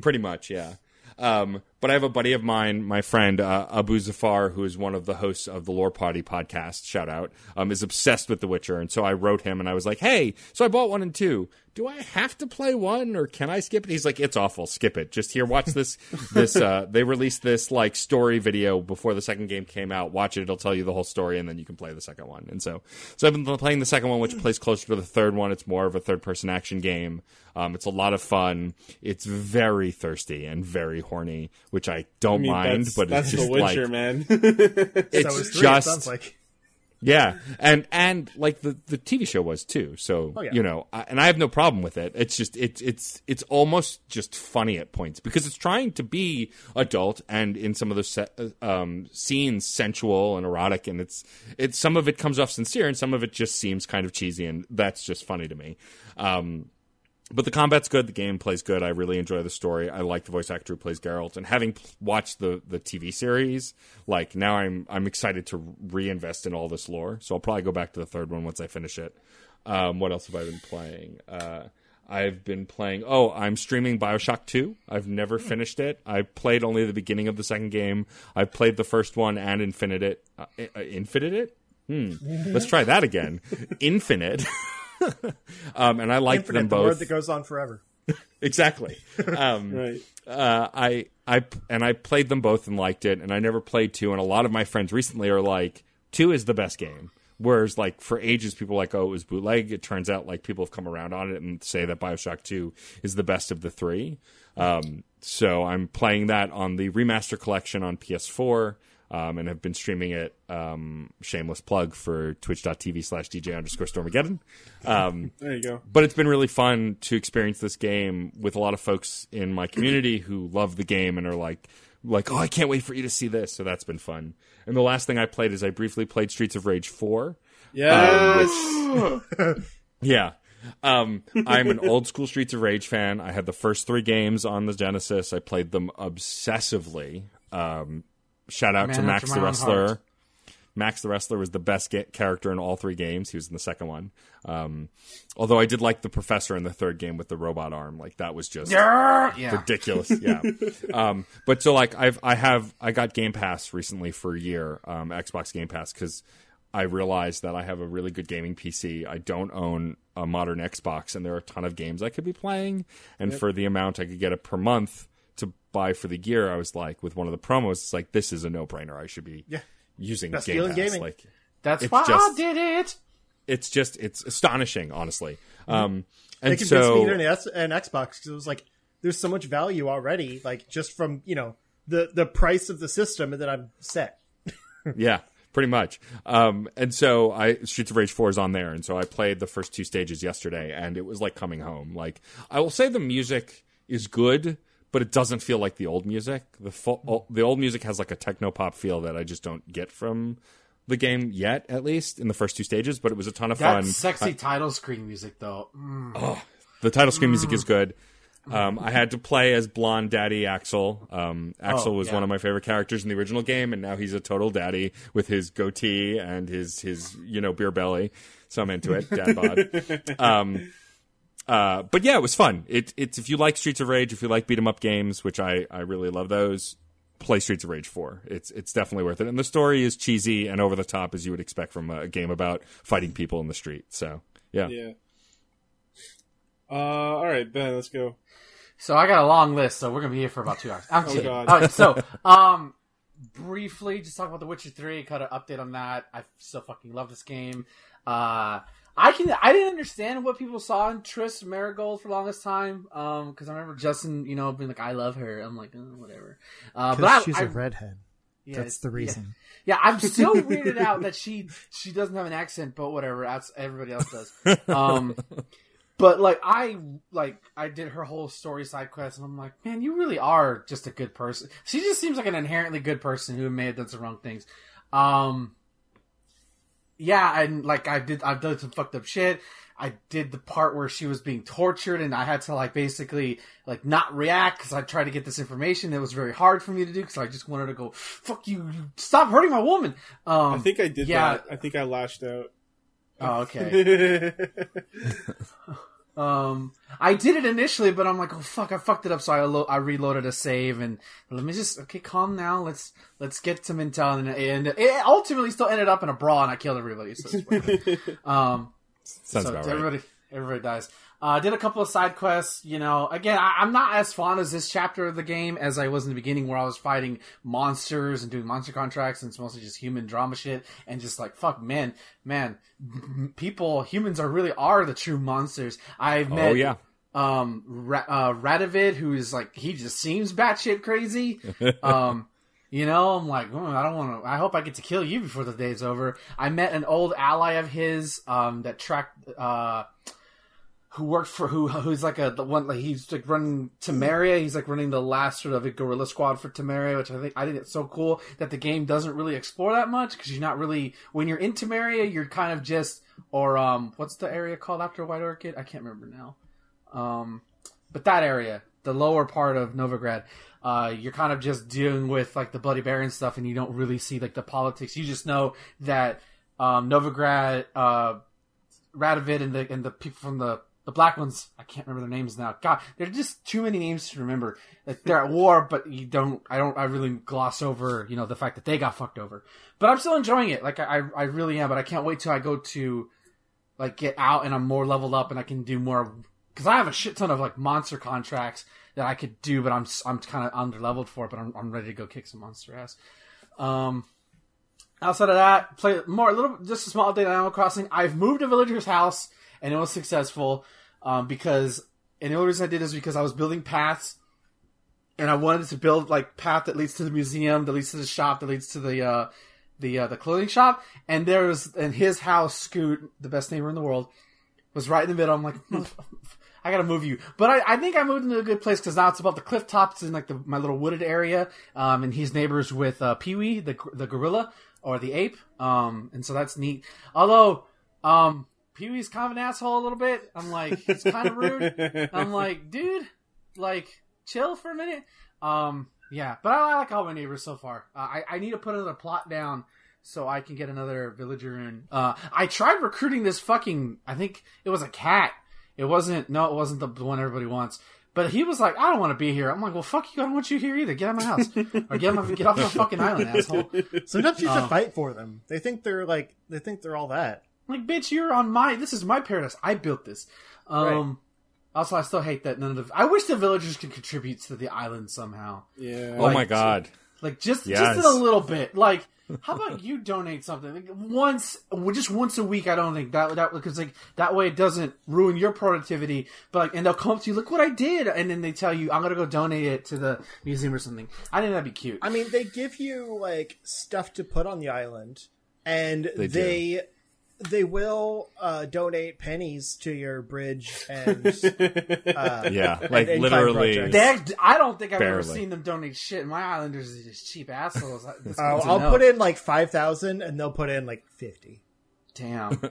Pretty much, yeah. Um, but I have a buddy of mine, my friend, uh, Abu Zafar, who is one of the hosts of the Lore Potty podcast, shout out, um, is obsessed with The Witcher. And so I wrote him and I was like, hey, so I bought one and two. Do I have to play one or can I skip it? He's like, it's awful. Skip it. Just here, watch this. this uh, they released this like story video before the second game came out. Watch it. It'll tell you the whole story and then you can play the second one. And so, so I've been playing the second one, which plays closer to the third one. It's more of a third-person action game. Um, it's a lot of fun. It's very thirsty and very horny, which I don't I mean, mind. That's, but that's it's just The Witcher, like, man. It's so it's three, just it sounds like. Yeah, and and like the, the T V show was too. So oh, yeah. you know, I, and I have no problem with it. It's just it's it's it's almost just funny at points because it's trying to be adult and in some of those se- um, scenes sensual and erotic, and it's it's some of it comes off sincere and some of it just seems kind of cheesy, and that's just funny to me. Um, But the combat's good. The gameplay's good. I really enjoy the story. I like the voice actor who plays Geralt. And having p- watched the, the T V series, like now I'm I'm excited to reinvest in all this lore. So I'll probably go back to the third one once I finish it. Um, what else have I been playing? Uh, I've been playing... Oh, I'm streaming BioShock two. I've never finished it. I played only the beginning of the second game. I played the first one and Infinite it. Uh, uh, Infinite it? Hmm. Let's try that again. Infinite. um, and I like Infinite, them both. The word that goes on forever. Exactly. Um, right. Uh, I I and I played them both and liked it, and I never played two. And a lot of my friends recently are like, two is the best game. Whereas, like, for ages, people were like, oh, it was bootleg. It turns out, like, people have come around on it and say that BioShock two is the best of the three. Um, so I'm playing that on the remaster collection on P S four. Um, and have been streaming it, um, shameless plug, for twitch.tv slash DJ underscore Stormageddon. Um, there you go. But it's been really fun to experience this game with a lot of folks in my community who love the game and are like, like, oh, I can't wait for you to see this. So that's been fun. And the last thing I played is I briefly played Streets of Rage four. Yes! Um, which, yeah. Um, I'm an old school Streets of Rage fan. I had the first three games on the Genesis. I played them obsessively. Um, Shout out Man to Max the Wrestler. Heart. Max the Wrestler was the best get- character in all three games. He was in the second one. Um, although I did like the Professor in the third game with the robot arm. Like, that was just yeah. ridiculous. Yeah. um, but so, like, I've, I have I got Game Pass recently for a year, um, Xbox Game Pass, because I realized that I have a really good gaming P C. I don't own a modern Xbox, and there are a ton of games I could be playing. And yep. for the amount I could get it per month, to buy for the year, I was like, with one of the promos, it's like, this is a no-brainer. I should be yeah. using Best Game Pass. Gaming. Like, that's why just, I did it. It's just, it's astonishing, honestly. Mm-hmm. Um, and they convinced so, me to get an, an Xbox because it was like, there's so much value already, like just from, you know, the, the price of the system, and then I'm set. yeah. Pretty much. Um, and so I Streets of Rage four is on there. And so I played the first two stages yesterday, and it was like coming home. Like, I will say the music is good, but it doesn't feel like the old music. The full, the old music has like a techno-pop feel that I just don't get from the game yet, at least, in the first two stages. But it was a ton of that fun. That sexy I, title screen music, though. Mm. Oh, the title screen mm. music is good. Um, I had to play as blonde daddy Axel. Um, Axel oh, was yeah. one of my favorite characters in the original game, and now he's a total daddy with his goatee and his, his you know, beer belly. So I'm into it. Dad bod. Um Uh, but yeah, it was fun. It, it's if you like Streets of Rage, if you like beat 'em up games, which I, I really love those, play Streets of Rage four. It's it's definitely worth it. And the story is cheesy and over the top as you would expect from a game about fighting people in the street. So yeah. Yeah. Uh, all right, Ben, let's go. So I got a long list, so we're gonna be here for about two hours. I'm oh kidding. God. All right, so um, briefly, just talk about The Witcher three. Cut an update on that. I still fucking love this game. Uh. I can. I didn't understand what people saw in Triss Marigold for the longest time, because um, I remember Justin, you know, being like, "I love her." I'm like, oh, whatever. Uh, but I, she's I, a redhead. Yeah, that's the reason. Yeah, yeah I'm still weirded out that she she doesn't have an accent, but whatever. That's, everybody else does. Um, But like I like I did her whole story side quest, and I'm like, man, you really are just a good person. She just seems like an inherently good person who may have done some wrong things. Um, yeah, and like I did, I've done some fucked up shit. I did the part where she was being tortured, and I had to like basically like not react because I tried to get this information. It was very hard for me to do because I just wanted to go, fuck you, stop hurting my woman. Um, I think I did yeah. that. I think I lashed out. Oh, okay. um, I did it initially, but I'm like, oh fuck, I fucked it up. So I lo- I reloaded a save, and let me just okay, calm now. Let's let's get some intel, and, and it ultimately still ended up in a brawl, and I killed everybody. So um. Sounds so about everybody, right. everybody dies. I uh, did a couple of side quests. You know, again, I, I'm not as fond as this chapter of the game as I was in the beginning, where I was fighting monsters and doing monster contracts, and it's mostly just human drama shit. And just like, fuck, man, man, people, humans are really are the true monsters. I've met, oh, yeah. um, Ra- uh, Radovid, who is like, he just seems batshit crazy. Um, You know, I'm like, oh, I don't want to, I hope I get to kill you before the day's over. I met an old ally of his, um, that tracked, uh, who worked for, who, who's like a, the one, like, he's like running Temeria. He's like running the last sort of a guerrilla squad for Temeria, which I think, I think it's so cool that the game doesn't really explore that much. Cause you're not really, when you're in Temeria, you're kind of just, or, um, what's the area called after White Orchid? I can't remember now. Um, but that area, the lower part of Novigrad. Uh, you're kind of just dealing with like the Bloody Baron stuff, and you don't really see like the politics. You just know that um, Novigrad, uh, Radovid, and the and the people from the, the Black Ones. I can't remember their names now. God, there are just too many names to remember. Like, they're at war, but you don't. I don't. I really gloss over, you know, the fact that they got fucked over. But I'm still enjoying it. Like I, I really am. But I can't wait till I go to, like, get out and I'm more leveled up and I can do more, because I have a shit ton of like monster contracts that I could do, but I'm I'm kind of underleveled for it, but I'm I'm ready to go kick some monster ass. Um, outside of that, play more a little, just a small update on Animal Crossing. I've moved a villager's house, and it was successful um, because, and the only reason I did is because I was building paths, and I wanted to build like path that leads to the museum, that leads to the shop, that leads to the uh, the uh, the clothing shop, and there was and his house, Scoot, the best neighbor in the world, was right in the middle. I'm like, I gotta move you. But I, I think I moved into a good place, because now it's above the cliff tops in like the, my little wooded area. Um, and he's neighbors with, uh, Pee-wee, the, the gorilla, or the ape. Um, and so that's neat. Although, um, Pee-wee's kind of an asshole a little bit. I'm like, he's kind of rude. I'm like, dude, like, chill for a minute. Um, yeah, but I like all my neighbors so far. Uh, I, I need to put another plot down so I can get another villager in. Uh, I tried recruiting this fucking, I think it was a cat. It wasn't, no, it wasn't the one everybody wants. But he was like, I don't want to be here. I'm like, well, fuck you, I don't want you here either. Get out of my house. Or get, my, get off my fucking island, asshole. Sometimes you have to fight for them. They think they're like, they think they're all that. Like, bitch, you're on my, this is my paradise. I built this. Um, right. Also, I still hate that none of the, I wish the villagers could contribute to the island somehow. Yeah. Like, oh my God. Like, just, yes. just in a little bit. Like, how about you donate something like once, just once a week? I don't think that that because like that way it doesn't ruin your productivity. But like, and they'll come to you, look what I did, and then they tell you, I'm gonna go donate it to the museum or something. I think that'd be cute. I mean, they give you like stuff to put on the island, and they they, they will uh, donate pennies to your bridge and uh, yeah, like and, literally. And they, I don't think I've barely. ever seen them donate shit. My islanders are just cheap assholes. Oh, I'll know. put in like five thousand, and they'll put in like fifty. Damn,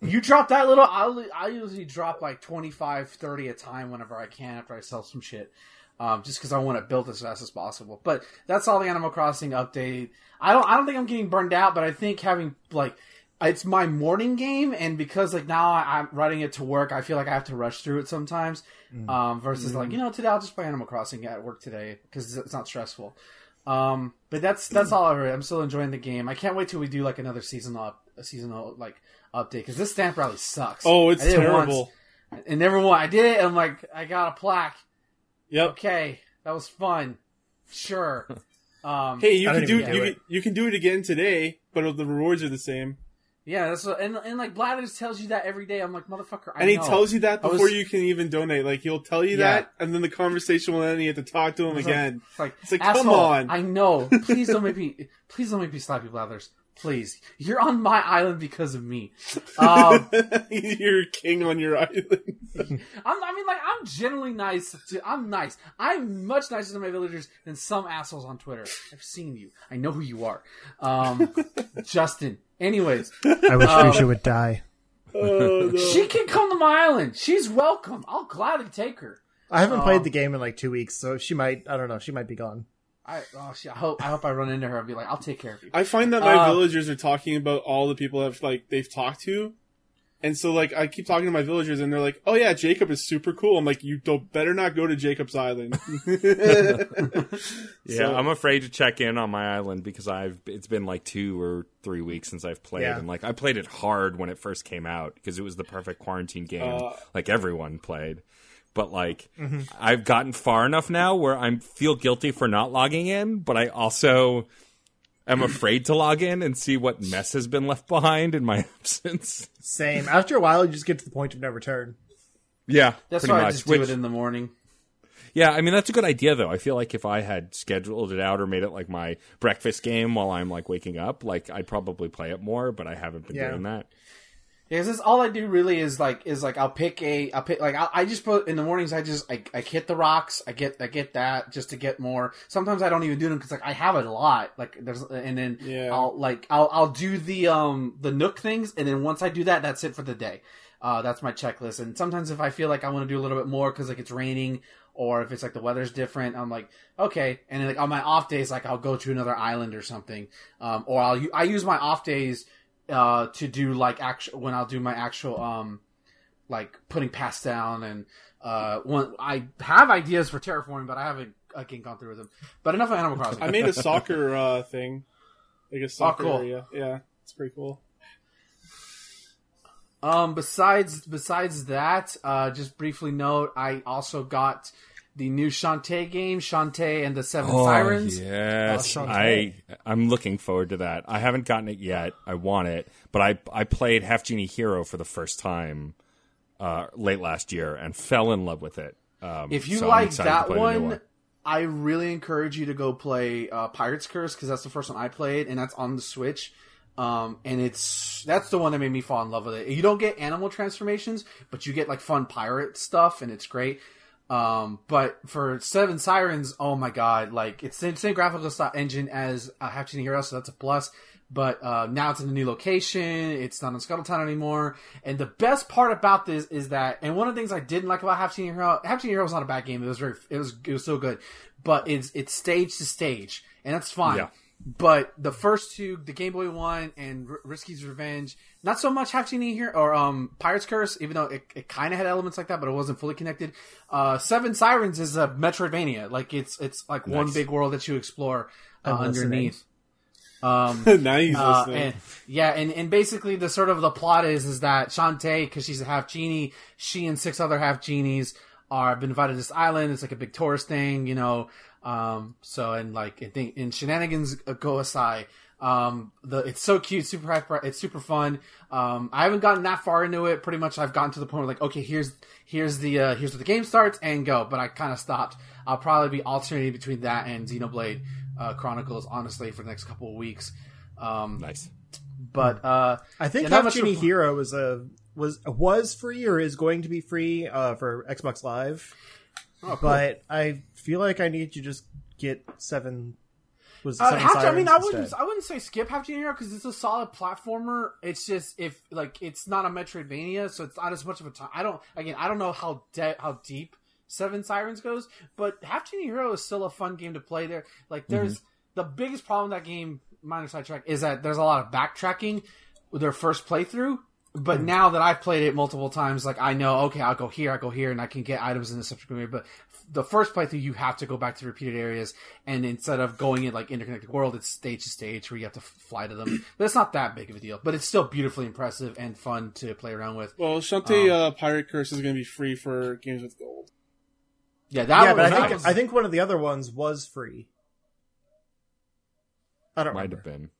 you drop that little. I I usually drop like twenty-five, thirty a time whenever I can after I sell some shit. Um, just because I want to build as fast as possible. But that's all the Animal Crossing update. I don't. I don't think I'm getting burned out, but I think having like. It's my morning game, and because like now I'm writing it to work, I feel like I have to rush through it sometimes. Mm. Um, versus mm. like you know today I'll just play Animal Crossing at work today because it's not stressful. Um, but that's that's all over it. I'm still enjoying the game. I can't wait till we do like another seasonal up, a seasonal like update because this stamp rally sucks. Oh, it's I did terrible. It once, and never won. I did it. And I'm like, I got a plaque. Yep. Okay, that was fun. Sure. Um, hey, you can do, do you, can, you can do it again today, but the rewards are the same. Yeah, that's what, and and like Blathers tells you that every day. I'm like, motherfucker, I know. And he tells you that before was, you can even donate. Like he'll tell you yeah. that, and then the conversation will end, and you have to talk to him again. Like, it's like, it's like asshole, come on, I know. Please don't make me. Please don't make me slap you, Blathers. Please, you're on my island because of me. Um, you're king on your island. I'm, I mean, like, I'm generally nice. To, I'm nice. I'm much nicer to my villagers than some assholes on Twitter. I've seen you. I know who you are. Um, Justin. Anyways. I wish um, Risha would die. Oh, no. She can come to my island. She's welcome. I'll gladly take her. I haven't um, played the game in like two weeks, so she might, I don't know, she might be gone. I, oh, she, I hope I hope I run into her and be like, I'll take care of you. I find that my uh, villagers are talking about all the people have, like, they've talked to. And so, like, I keep talking to my villagers and they're like, oh yeah, Jacob is super cool. I'm like, you don't, better not go to Jacob's island. yeah, so, I'm afraid to check in on my island because I've it's been like two or three weeks since I've played. Yeah. And, like, I played it hard when it first came out because it was the perfect quarantine game. Uh, like, everyone played. But, like, mm-hmm. I've gotten far enough now where I feel guilty for not logging in, but I also am afraid to log in and see what mess has been left behind in my absence. Same. After a while, you just get to the point of no return. Yeah, that's why I just do it in the morning. Yeah, I mean, that's a good idea, though. I feel like if I had scheduled it out or made it, like, my breakfast game while I'm, like, waking up, like, I'd probably play it more, but I haven't been yeah. doing that. Yeah, because all I do really is like is like I'll pick a I'll pick like I'll, I just put in the mornings I just I, I hit the rocks I get I get that just to get more. Sometimes I don't even do them because like I have it a lot like there's and then yeah. I'll like I'll I'll do the um the Nook things and then once I do that that's it for the day. Uh, that's my checklist. And sometimes if I feel like I want to do a little bit more because like it's raining or if it's like the weather's different, I'm like okay. And then like on my off days like I'll go to another island or something. Um, or I'll I use my off days. Uh, to do like actual when I'll do my actual um, like putting pass down and uh, one I have ideas for terraforming, but I haven't again gone through with them. But enough of Animal Crossing. I made a soccer uh, thing, like a soccer oh, cool. area. Yeah, it's pretty cool. Um, besides besides that, uh, just briefly note, I also got the new Shantae game, Shantae and the Seven oh, Sirens. Yes, uh, I, I'm looking forward to that. I haven't gotten it yet. I want it. But I, I played Half-Genie Hero for the first time uh, late last year and fell in love with it. Um, if you so like that one, one, I really encourage you to go play uh, Pirate's Curse because that's the first one I played, and that's on the Switch. Um, and it's that's the one that made me fall in love with it. You don't get animal transformations, but you get like fun pirate stuff, and it's great. Um, but for Seven Sirens, oh my god, like, it's the same graphical style engine as uh, Half-Genie Hero, so that's a plus, but, uh, now it's in a new location, it's not in Scuttletown anymore, and the best part about this is that, and one of the things I didn't like about Half-Genie Hero, Half-Genie Hero was not a bad game, it was very, it was, it was so good, but it's, it's stage to stage, and that's fine. Yeah. But the first two, the Game Boy one and R- Risky's Revenge, not so much Half-Genie Hero or um, Pirate's Curse, even though it, it kind of had elements like that, but it wasn't fully connected. Uh, Seven Sirens is a Metroidvania, like it's it's like nice. One big world that you explore uh, underneath. Um, now he's uh, listening. And, yeah, and, and basically the sort of the plot is is that Shantae, because she's a half genie, she and six other half genies are been invited to this island. It's like a big tourist thing, you know. Um, so, and like, I think in shenanigans go aside, um, the, it's so cute, super, hyper, it's super fun. Um, I haven't gotten that far into it. Pretty much I've gotten to the point where like, okay, here's, here's the, uh, here's where the game starts and go, but I kind of stopped. I'll probably be alternating between that and Xenoblade, uh, Chronicles, honestly, for the next couple of weeks. Um, nice. But, uh, I think Half-Genie Hero was a, was, was free or is going to be free, uh, for Xbox Live. Oh, cool. But I feel like I need to just get seven. Was uh, seven Half, I mean, I instead. wouldn't. I wouldn't say skip Half-Genie Hero because it's a solid platformer. It's just if like it's not a Metroidvania, so it's not as much of a time. I don't. Again, I don't know how de- how deep Seven Sirens goes, but Half-Genie Hero is still a fun game to play. There, like there's mm-hmm. the biggest problem with that game. Minor sidetrack is that there's a lot of backtracking with their first playthrough. But now that I've played it multiple times, like, I know, okay, I'll go here, I'll go here, and I can get items in the subsequent area. But the first playthrough, you have to go back to repeated areas, and instead of going in, like, interconnected world, it's stage to stage where you have to fly to them. But it's not that big of a deal. But it's still beautifully impressive and fun to play around with. Well, Shantae um, uh, Pirate Curse is going to be free for Games with Gold. Yeah, that yeah, one, but I think, was... I think one of the other ones was free. I don't remember. Might have been.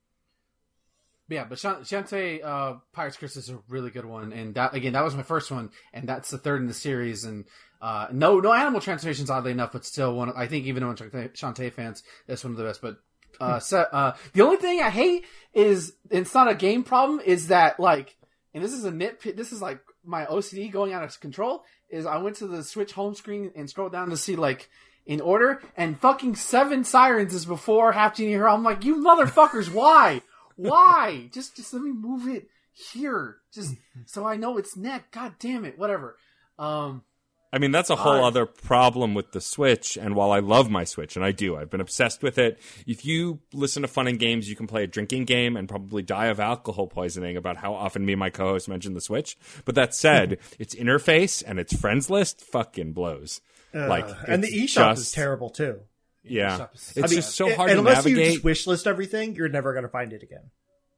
Yeah, but Shantae uh, Pirate's Curse is a really good one, and that again, that was my first one, and that's the third in the series. And uh, no, no animal transformations, oddly enough, but still one. I think even among Shantae fans, that's one of the best. But Uh, so, uh, the only thing I hate is, it's not a game problem, is that, like, and this is a nitpick, this is like my O C D going out of control, is I went to the Switch home screen and scrolled down to see, like, in order, and fucking Seven Sirens is before Half-Genie Hero. I'm like, you motherfuckers, why? Why? Just, just let me move it here. Just so I know it's neck. God damn it. Whatever. Um, I mean, that's a whole other problem with the Switch, and while I love my Switch, and I do, I've been obsessed with it. If you listen to Fun and Games, you can play a drinking game and probably die of alcohol poisoning about how often me and my co-host mention the Switch. But that said, its interface and its friends list fucking blows. Uh, like, and the eShop just, is terrible, too. Yeah. Is, it's I mean, just so hard it, to unless navigate. Unless you just wishlist everything, you're never going to find it again.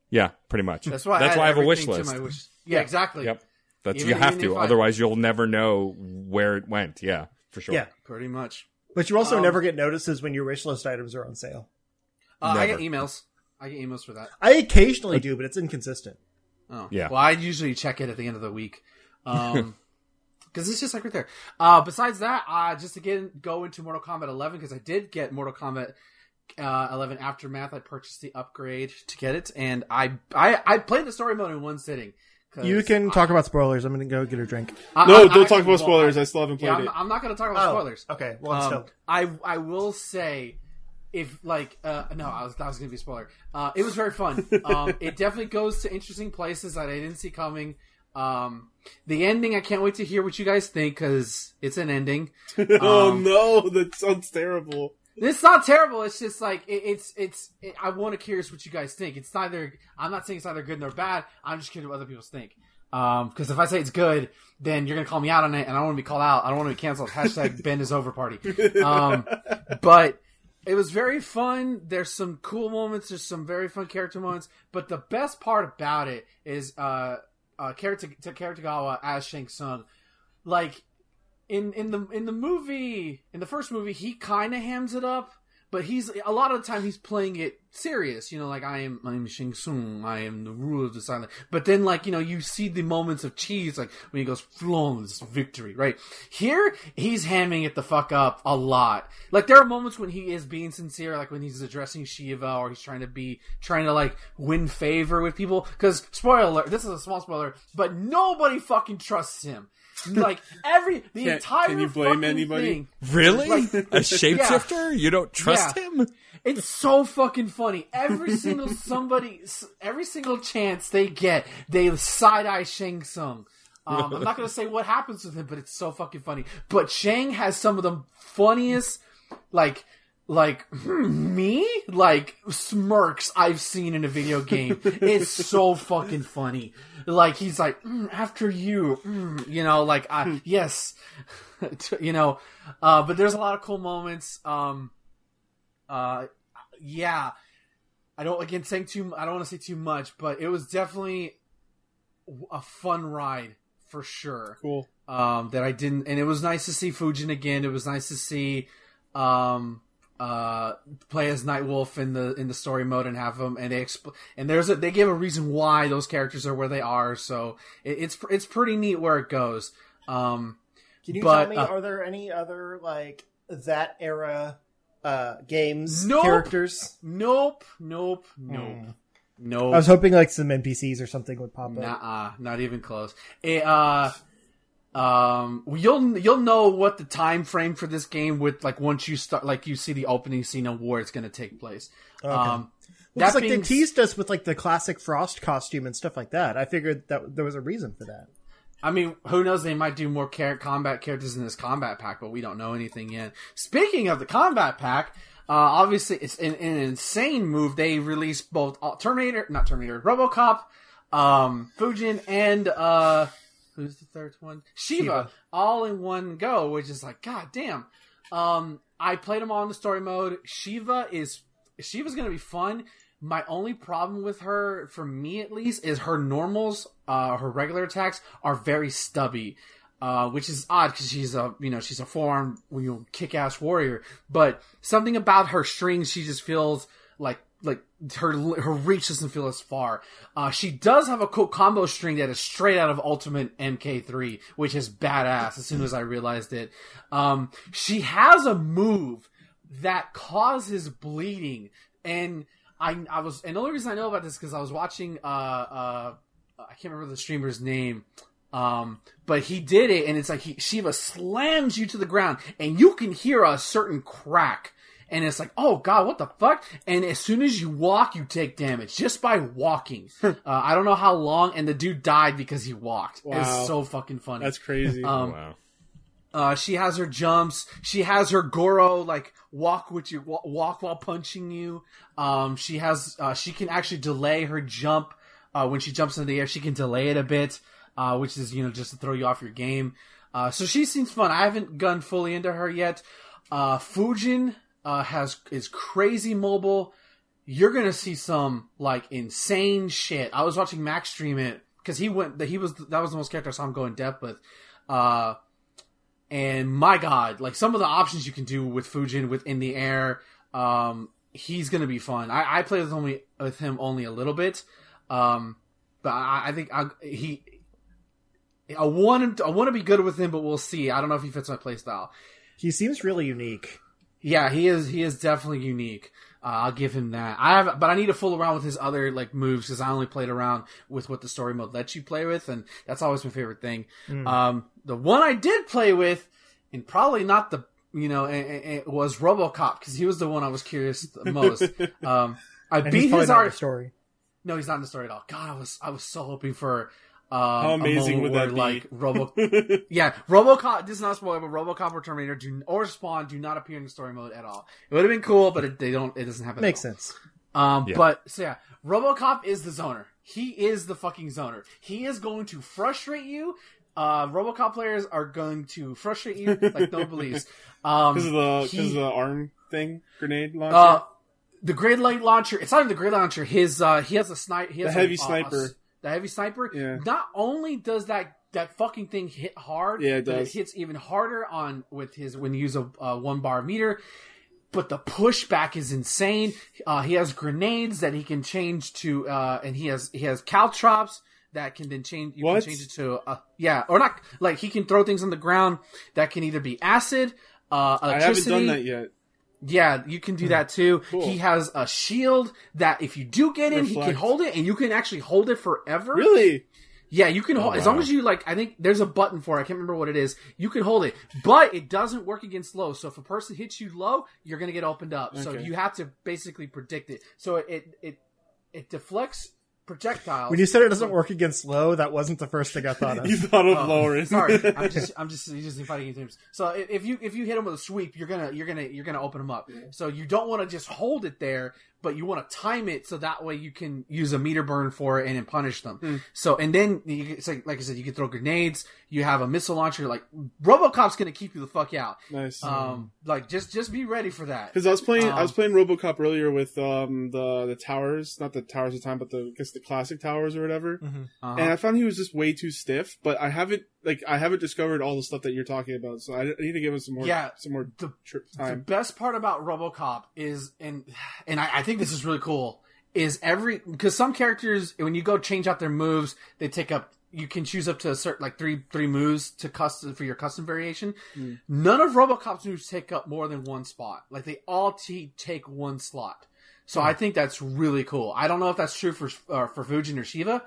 Yeah, pretty much. That's why, that's I, why I have a wish list. Wish. Yeah, yeah, exactly. Yep. That's even, you have to, otherwise you'll never know where it went. Yeah, for sure. Yeah, pretty much. But you also um, never get notices when your wish list items are on sale. Uh, I get emails. I get emails for that. I occasionally do, but it's inconsistent. Oh, yeah. Well, I usually check it at the end of the week, um, because it's just like right there. Uh, besides that, uh, just again go into Mortal Kombat eleven because I did get Mortal Kombat uh, eleven Aftermath. I purchased the upgrade to get it, and I I, I played the story mode in one sitting. You can talk I, about spoilers. I'm going to go get a drink. I, no, I, don't I, talk about spoilers. Well, I, I still haven't played yeah, I'm, it. I'm not going to talk about oh, spoilers. Okay. Well, um, still. I I will say, if like uh, no, I was that was going to be a spoiler. Uh, it was very fun. um, it definitely goes to interesting places that I didn't see coming. Um, the ending, I can't wait to hear what you guys think because it's an ending. Um, oh no, that sounds terrible. It's not terrible. It's just like it, it's it's. It, I want to curious what you guys think. It's neither. I'm not saying it's either good nor bad. I'm just curious what other people think. Um, because if I say it's good, then you're gonna call me out on it, and I don't want to be called out. I don't want to be canceled. Hashtag Ben is over party. Um, but it was very fun. There's some cool moments. There's some very fun character moments. But the best part about it is uh, uh, Kira Tagawa as Shang Tsung, like. In in the in the movie in the first movie he kind of hams it up, but he's a lot of the time he's playing it serious, you know, like I am I'm Shang Tsung, I am the ruler of this island. But then, like, you know, you see the moments of cheese, like when he goes flawless victory, right? Here he's hamming it the fuck up a lot. Like there are moments when he is being sincere, like when he's addressing Shiva or he's trying to be trying to like win favor with people. Because spoiler alert, this is a small spoiler, but nobody fucking trusts him. Like every the can, entire can you blame anybody? Thing, really? Like, a shapeshifter? Yeah. You don't trust yeah. him? It's so fucking funny. Every single somebody, every single chance they get, they side eye Shang Tsung. Um, I'm not gonna say what happens with him, but it's so fucking funny. But Shang has some of the funniest, like. Like, me? Like, smirks I've seen in a video game. It's so fucking funny. Like, he's like, mm, after you. Mm, you know, like, I, yes. You know, uh, but there's a lot of cool moments. Um, uh, yeah. I don't, again, saying too, I don't want to say too much, but it was definitely a fun ride for sure. Cool. Um, that I didn't, and it was nice to see Fujin again. It was nice to see, um, Uh, play as Nightwolf in the in the story mode and have them, and they expl- and there's a, they give a reason why those characters are where they are, so it, it's it's pretty neat where it goes. Um, Can you but, tell me, uh, are there any other like that era uh, games nope, characters? Nope, nope, nope, mm. nope. I was hoping like some N P Cs or something would pop Nuh-uh, up. Nah, not even close. It, uh, Um, you'll you'll know what the time frame for this game with like once you start like you see the opening scene of where it's going to take place. Okay. Um, well, that's like being... they teased us with like the classic Frost costume and stuff like that. I figured that there was a reason for that. I mean, who knows? They might do more car- combat characters in this combat pack, but we don't know anything yet. Speaking of the combat pack, uh, obviously it's an, an insane move. They released both Terminator, not Terminator, RoboCop, um, Fujin, and uh. Who's the third one? Shiva, Shiva, all in one go, which is like, god damn. Um, I played them all in the story mode. Shiva is Shiva's gonna be fun. My only problem with her, for me at least, is her normals, uh, her regular attacks are very stubby, uh, which is odd because she's a you know she's a forearm you know, kick-ass warrior. But something about her strings, she just feels like. Like, her her reach doesn't feel as far. Uh, she does have a cool combo string that is straight out of Ultimate M K three, which is badass as soon as I realized it. Um, she has a move that causes bleeding And I, I was, and the only reason I know about this is because I was watching, uh, uh, I can't remember the streamer's name, um, but he did it, and it's like he, Shiva slams you to the ground, and you can hear a certain crack, and it's like, oh god, what the fuck? And as soon as you walk, you take damage just by walking. uh, I don't know how long, and the dude died because he walked. Wow. It was so fucking funny. That's crazy. Um, wow. Uh, she has her jumps. She has her Goro, like, walk with you, walk while punching you. Um, she has, uh, she can actually delay her jump. Uh, when she jumps into the air, she can delay it a bit, uh, which is, you know, just to throw you off your game. Uh, so she seems fun. I haven't gone fully into her yet. Uh, Fujin, uh, has, is crazy mobile. You're gonna see some, like, insane shit. I was watching Max stream it, cause he went, he was, that was the most character I saw him go in depth with. Uh, And my god, like, some of the options you can do with Fujin within the air, um, he's gonna be fun. I, I played with only with him only a little bit, um, but I, I think I, he, I want him to, I want to be good with him, but we'll see. I don't know if he fits my playstyle. He seems really unique. Yeah, he is. He is definitely unique. Uh, I'll give him that. I have, but I need to fool around with his other, like, moves, because I only played around with what the story mode lets you play with, and that's always my favorite thing. Mm. Um, the one I did play with, and probably not the, you know, it, it was RoboCop, because he was the one I was curious the most. um, I and beat his art story. No, he's not in the story at all. God, I was, I was so hoping for. Um, How amazing would where, that be? Like, Robo... yeah, RoboCop. This is not spoiler, but RoboCop or Terminator do, or Spawn do not appear in the story mode at all. It would have been cool, but it, they don't. It doesn't happen. Makes at all. sense. Um, yeah. But so yeah, RoboCop is the zoner. He is the fucking zoner. He is going to frustrate you. Uh, RoboCop players are going to frustrate you like no beliefs. Um, because of the because of the arm thing, grenade launcher. Uh, the grenade light launcher. It's not even the grenade launcher. His uh, he has a sniper. He has the heavy a, sniper. A, a, The heavy sniper, yeah. Not only does that, that fucking thing hit hard, yeah, it does. But it hits even harder on with his when you use a uh, one bar meter. But the pushback is insane. Uh, he has grenades that he can change to, uh, and he has he has caltrops that can then change. You what? can change it to, uh, yeah, or not. Like, he can throw things on the ground that can either be acid, uh, electricity. I haven't done that yet. Yeah, you can do that too. Cool. He has a shield that if you do get in, Reflect. he can hold it, and you can actually hold it forever. Really? Yeah, you can oh, hold wow. as long as you, like, I think there's a button for it. I can't remember what it is. You can hold it, but it doesn't work against low. So if a person hits you low, you're going to get opened up. Okay. So you have to basically predict it. So it it it deflects projectiles. When you said it doesn't work against low, that wasn't the first thing I thought of. You thought of um, lower. Sorry, I'm just, I'm just, you're just fighting teams. So if you if you hit them with a sweep, you're gonna you're gonna you're gonna open them up. So you don't want to just hold it there, but you want to time it so that way you can use a meter burn for it and then punish them. Mm. So and then you, it's like like I said, you can throw grenades. You have a missile launcher. Like, RoboCop's gonna keep you the fuck out. Nice. Um, like just just be ready for that. Because I was playing um, I was playing RoboCop earlier with um the the towers, not the towers of time, but the I guess the classic towers or whatever, mm-hmm. uh-huh. and I found he was just way too stiff. But I haven't like I haven't discovered all the stuff that you're talking about, so I need to give him some more. Yeah, some more the, time. The best part about RoboCop is, and and I, I think this is really cool, is every because some characters when you go change out their moves, they take up. You can choose up to a certain like three three moves to custom for your custom variation. Mm. None of RoboCop's moves take up more than one spot. Like, they all t- take one slot. So I think that's really cool. I don't know if that's true for uh, for Fujin or Shiva,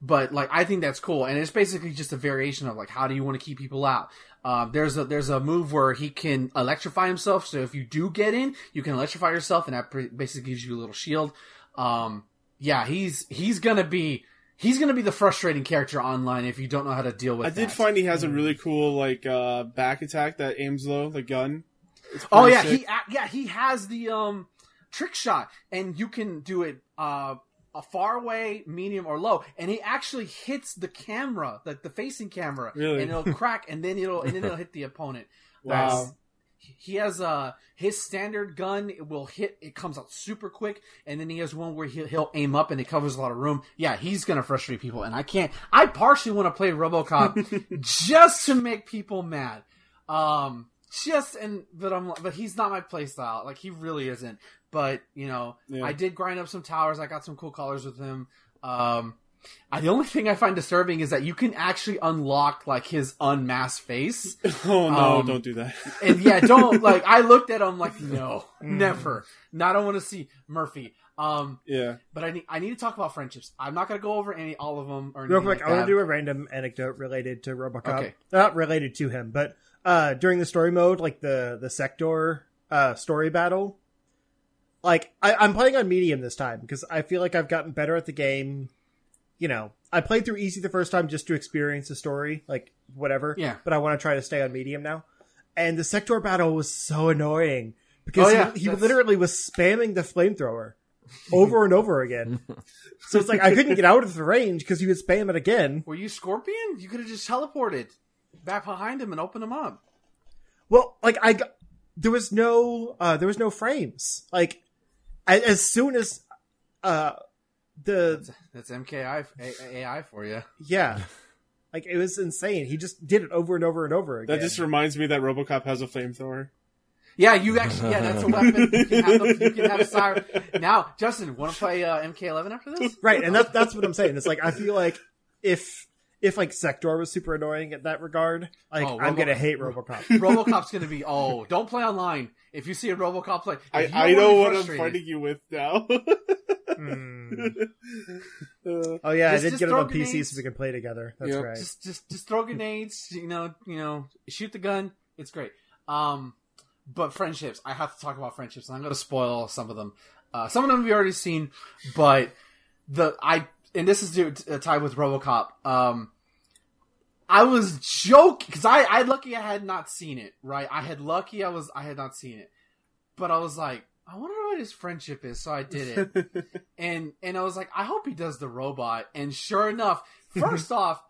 but like I think that's cool. And it's basically just a variation of like how do you want to keep people out. Uh, there's a there's a move where he can electrify himself. So if you do get in, you can electrify yourself, and that pre- basically gives you a little shield. Um, yeah, he's he's gonna be he's gonna be the frustrating character online if you don't know how to deal with. I that. did find he has a really cool like uh, back attack that aims low, the gun. Oh yeah, sick. he yeah he has the um. trick shot, and you can do it uh a far away, medium, or low, and he actually hits the camera, like the facing camera, really? and it'll crack, and then it'll and then it'll hit the opponent. Wow! That's, he has uh his standard gun it will hit. It comes out super quick, and then he has one where he'll, he'll aim up, and it covers a lot of room. Yeah, he's gonna frustrate people, and I can't. I partially want to play RoboCop just to make people mad. Um, just and but I'm but he's not my playstyle. Like, he really isn't. But, you know, yeah. I did grind up some towers. I got some cool colors with him. Um, I, the only thing I find disturbing is that you can actually unlock, like, his unmasked face. Oh, no, um, don't do that. And, yeah, don't, like, I looked at him like, no, never. No, I don't want to see Murphy. Um, yeah. But I need, I need to talk about friendships. I'm not going to go over any, all of them. Or anything Real quick, like I want to do a random anecdote related to RoboCop. Okay. Not related to him, but uh, during the story mode, like, the, the Sektor uh, story battle, like, I, I'm playing on medium this time because I feel like I've gotten better at the game. You know, I played through easy the first time just to experience the story, like, whatever. Yeah. But I want to try to stay on medium now. And the Sektor battle was so annoying because oh, yeah, he, he literally was spamming the flamethrower over and over again. So it's like I couldn't get out of the range because he would spam it again. Were you Scorpion? You could have just teleported back behind him and opened him up. Well, like, I got, there was no uh, there was no frames. Like, I, as soon as... Uh, The that's, that's M K I A, A I for you. Yeah, like, it was insane. He just did it over and over and over again. That just reminds me that RoboCop has a flamethrower. Yeah, you actually. Yeah, that's a weapon. You can have, you can have siren. Now, Justin, want to play uh, M K eleven after this? Right, and that's that's what I'm saying. It's like, I feel like if if like Sektor was super annoying at that regard, like, oh, I'm Robo- gonna hate RoboCop. RoboCop's gonna be oh, don't play online if you see a RoboCop play. I, I know what I'm fighting you with now. Mm. Oh yeah, just, I did get it on grenades. P C so we can play together. That's yep. right. Just, just, just throw grenades. You know, you know, shoot the gun. It's great. Um, but friendships, I have to talk about friendships, and I'm going to spoil some of them. Uh, some of them we've already seen, but the I and this is due to, uh, tied with RoboCop. Um, I was joking because I, I lucky I had not seen it. Right, I had lucky I was I had not seen it, but I was like, I wonder what his friendship is, so I did it. and and I was like, I hope he does the robot. And sure enough, first off,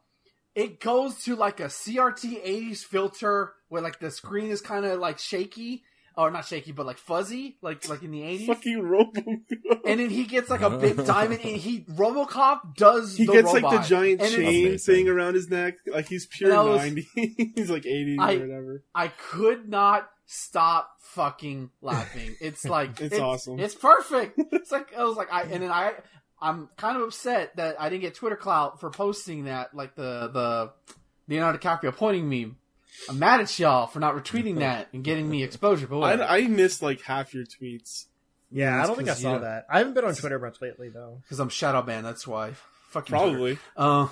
it goes to like a C R T eighties filter where like the screen is kind of like shaky. Or not shaky, but like fuzzy, like like in the eighties. Fucking RoboCop. And then he gets like a big diamond, and he RoboCop does. He the gets robot. Like the giant and chain thing around his neck, like he's pure nineties. He's like eighties I, or whatever. I could not stop fucking laughing. It's like it's, it's awesome. It's perfect. It's like I was like I, and then I I'm kind of upset that I didn't get Twitter clout for posting that, like the the Leonardo DiCaprio pointing meme. I'm mad at y'all for not retweeting that and getting me exposure. But I, I missed like half your tweets. Yeah, I don't think I saw you know, that. I haven't been on Twitter much lately though, because I'm shadow banned. That's why. Fucking probably. Uh,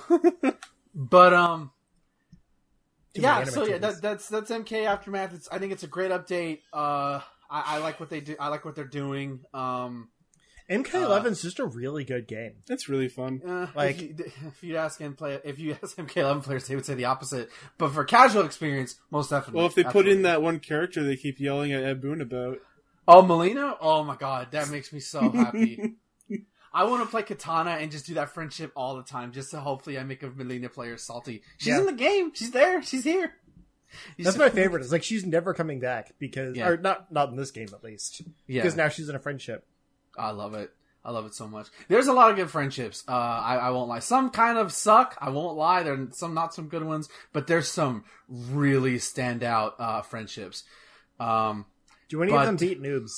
but um, yeah. So yeah, that, that's that's M K Aftermath. It's, I think it's a great update. Uh, I, I like what they do. I like what they're doing. Um, M K eleven is uh, just a really good game. It's really fun. Uh, like, if you, if you ask M play, if you ask M K eleven players, they would say the opposite. But for casual experience, most definitely. Well, if they absolutely. put in that one character they keep yelling at Ed Boon about, oh, Melina! Oh my god, that makes me so happy. I want to play Katana and just do that friendship all the time, just to hopefully I make a Melina player salty. She's yeah. in the game. She's there. She's here. You That's should... my favorite. It's like she's never coming back because, yeah. or not, not in this game at least. Yeah, because now she's in a friendship. I love it. I love it so much. There's a lot of good friendships. Uh, I, I won't lie. Some kind of suck. I won't lie. There's some not some good ones, but there's some really standout uh, friendships. Um, Do any but, of them beat noobs?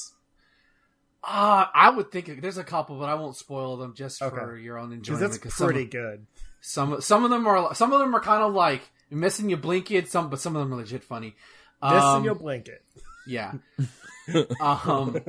Uh, I would think there's a couple, but I won't spoil them just okay. for your own enjoyment. Because that's pretty some, good. Some some of them are some of them are kind of like missing your blanket. Some but some of them are legit funny. Um, missing your blanket. Yeah. um.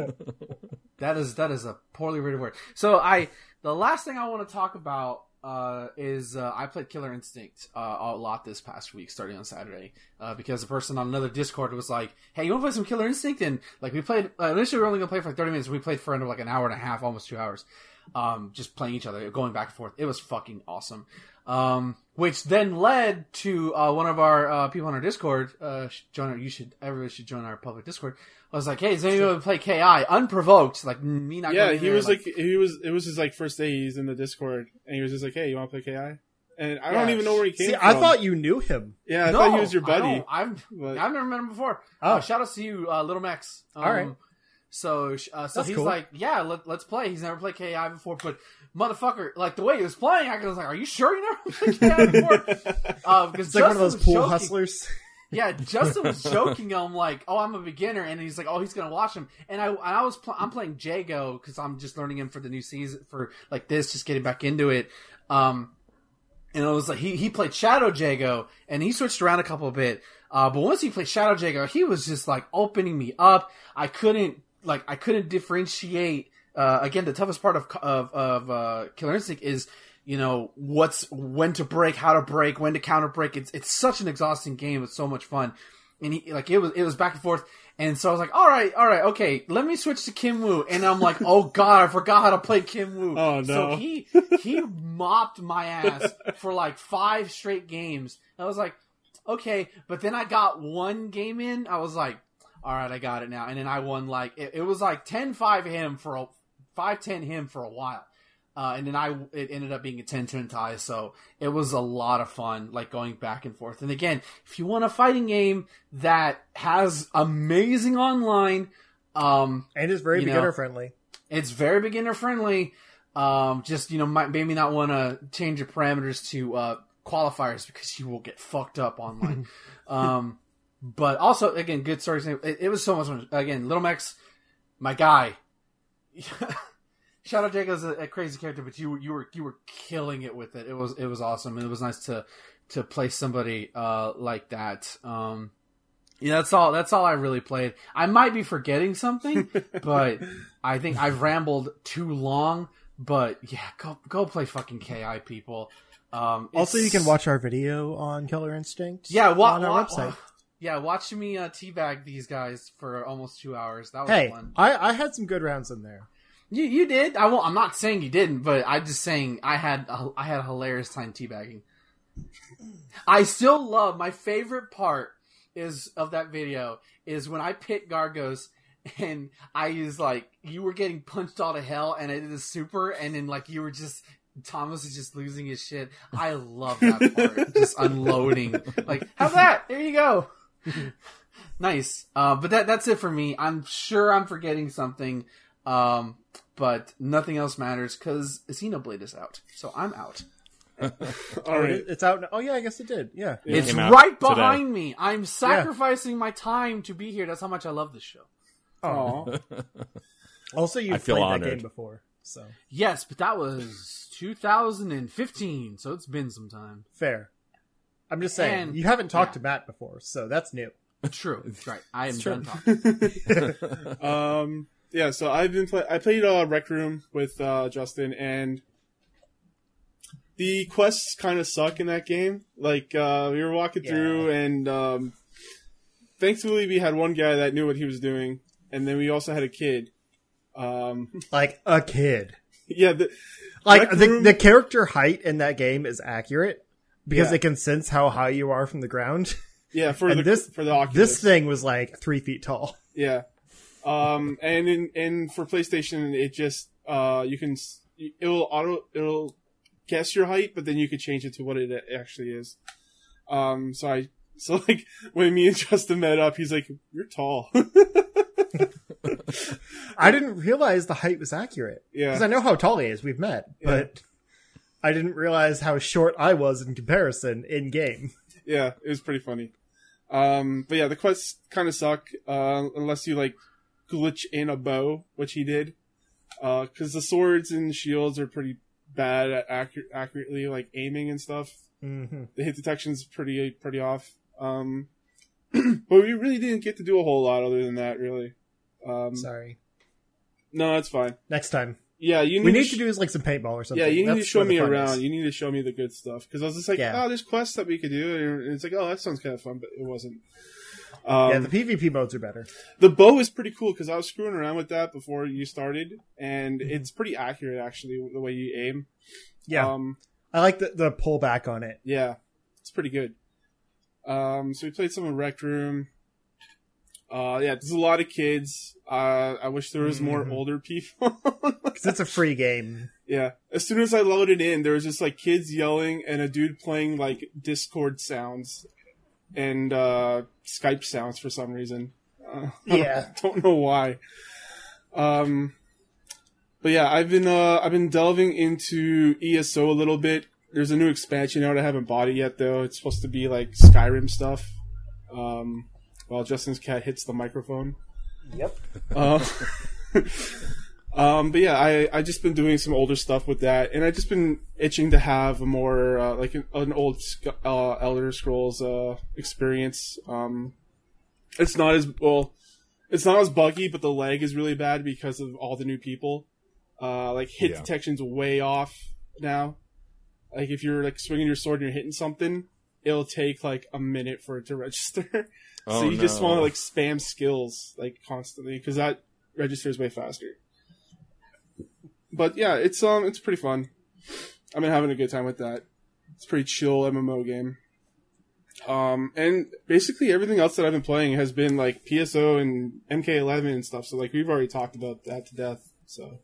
That is that is a poorly written word. So I the last thing I want to talk about uh, is uh, I played Killer Instinct uh, a lot this past week, starting on Saturday, uh, because a person on another Discord was like, "Hey, you want to play some Killer Instinct?" And like we played uh, initially, we were only gonna play for like thirty minutes. We played for under like an hour and a half, almost two hours, um, just playing each other, going back and forth. It was fucking awesome. Um, which then led to uh, one of our uh, people on our Discord. Uh, join our, you should everybody should join our public Discord. I was like, "Hey, is anyone going to play K I unprovoked?" Like me not. Yeah, going he was like, like he was. It was his like first day he's in the Discord, and he was just like, "Hey, you want to play K I?" And I yeah. don't even know where he came See, from. I thought you knew him. Yeah, I no, thought he was your buddy. I I've but... I've never met him before. Oh, uh, shout out to you, uh, Little Max. Um, All right. So, uh, so That's he's cool. like, yeah, let, let's play. He's never played K I before, but motherfucker, like the way he was playing, I was like, are you sure you never played K I before? Uh, it's like one of those pool joking. hustlers. Yeah, Justin was joking. I'm like, oh, I'm a beginner, and he's like, oh, he's gonna watch him. And I, I was, pl- I'm playing Jago because I'm just learning him for the new season for like this, just getting back into it. Um, and it was like he, he played Shadow Jago, and he switched around a couple bit. Uh, but once he played Shadow Jago, he was just like opening me up. I couldn't like I couldn't differentiate. Uh, again, the toughest part of of, of uh, Killer Instinct is, you know, what's when to break, how to break, when to counter break. It's it's such an exhausting game. It's so much fun, and he, like it was it was back and forth. And so I was like, all right, all right, okay, let me switch to Kim Woo. And I'm like, oh, God, I forgot how to play Kim Woo. Oh, no. So he, he mopped my ass for like five straight games. I was like, okay. But then I got one game in. I was like, all right, I got it now. And then I won like, it, it was like ten five him for a, five ten him for a while. Uh, and then I, it ended up being a ten ten tie. So it was a lot of fun, like going back and forth. And again, if you want a fighting game that has amazing online, um, and is very beginner know, friendly, it's very beginner friendly. Um, just, you know, might, maybe not want to change your parameters to, uh, qualifiers because you will get fucked up online. um, but also again, good stories. It, it was so much fun. Again, Little Max, my guy. Shadow Jago's a, a crazy character, but you you were you were killing it with it. It was it was awesome, and it was nice to to play somebody uh, like that. Um, yeah, that's all. That's all I really played. I might be forgetting something, but I think I've rambled too long. But yeah, go go play fucking K I, people. Um, also, you can watch our video on Killer Instinct. Yeah, wa- on our wa- website. Wa- yeah, watch me uh, teabag these guys for almost two hours. That was hey, fun. I I had some good rounds in there. You you did. I won't, I'm not saying you didn't, but I'm just saying I had a, I had a hilarious time teabagging. I still love my favorite part is of that video is when I pit Gargos and I was like you were getting punched all to hell and I did a super and then like you were just Thomas is just losing his shit. I love that part. Just unloading. Like how's that? There you go. Nice. Uh, but that that's it for me. I'm sure I'm forgetting something. Um, but nothing else matters because Xenoblade is out, so I'm out. All right, it's out. Now. Oh yeah, I guess it did. Yeah, yeah. It's it right behind today. Me. I'm sacrificing yeah. my time to be here. That's how much I love this show. Aww. Also, you've played honored. That game before, so yes, but that was two thousand fifteen, so it's been some time. Fair. I'm just saying and, you haven't talked yeah. to Matt before, so that's new. True. Right. I am done talking. um. Yeah, so I've been play- I played uh, Rec Room with uh, Justin, and the quests kind of suck in that game. Like, uh, we were walking yeah. through, and um, thankfully we had one guy that knew what he was doing, and then we also had a kid. Um, like, a kid. Yeah. The- like, the, room- the character height in that game is accurate, because yeah. it can sense how high you are from the ground. Yeah, for, the, this, for the Oculus. This thing was, like, three feet tall. Yeah. Um, and in, and for PlayStation, it just, uh, you can, it'll auto, it'll guess your height, but then you could change it to what it actually is. Um, so I, so like, when me and Justin met up, he's like, you're tall. I didn't realize the height was accurate. Yeah. Cause I know how tall he is. We've met, but yeah. I didn't realize how short I was in comparison in game. Yeah. It was pretty funny. Um, but yeah, the quests kind of suck, uh, unless you like, glitch in a bow, which he did, uh, because the swords and shields are pretty bad at accurate, accurately like aiming and stuff. Mm-hmm. The hit detection's pretty pretty off. Um, but we really didn't get to do a whole lot other than that, really. Um, Sorry. No, that's fine. Next time. Yeah, you. Need we need to, sh- to do is like some paintball or something. Yeah, you need that's to show me around. Is. You need to show me the good stuff because I was just like, yeah. oh, there's quests that we could do, and it's like, oh, that sounds kind of fun, but it wasn't. Um, yeah, the P V P modes are better. The bow is pretty cool because I was screwing around with that before you started, and mm-hmm. it's pretty accurate actually the way you aim. Yeah, um, I like the the pullback on it. Yeah, it's pretty good. Um, so we played some in Rec Room. Uh, yeah, there's a lot of kids. Uh, I wish there was mm-hmm. more older people because it's a free game. Yeah, as soon as I loaded in, there was just like kids yelling and a dude playing like Discord sounds. And uh, Skype sounds for some reason. Uh, yeah, I don't, don't know why. Um, but yeah, I've been uh, I've been delving into E S O a little bit. There's a new expansion out I haven't bought it yet though. It's supposed to be like Skyrim stuff. Um, while Justin's cat hits the microphone. Yep. Uh, Um, but yeah, I, I just been doing some older stuff with that, and I just been itching to have a more, uh, like an, an old, uh, Elder Scrolls, uh, experience. Um, it's not as, well, it's not as buggy, but the lag is really bad because of all the new people. Uh, like hit yeah. detection's way off now. Like if you're like swinging your sword and you're hitting something, it'll take like a minute for it to register. so oh, you no. just want to like spam skills like constantly, because that registers way faster. But yeah, it's um, it's pretty fun. I've been having a good time with that. It's a pretty chill M M O game. Um, and basically everything else that I've been playing has been like P S O and M K eleven and stuff. So like we've already talked about that to death. So,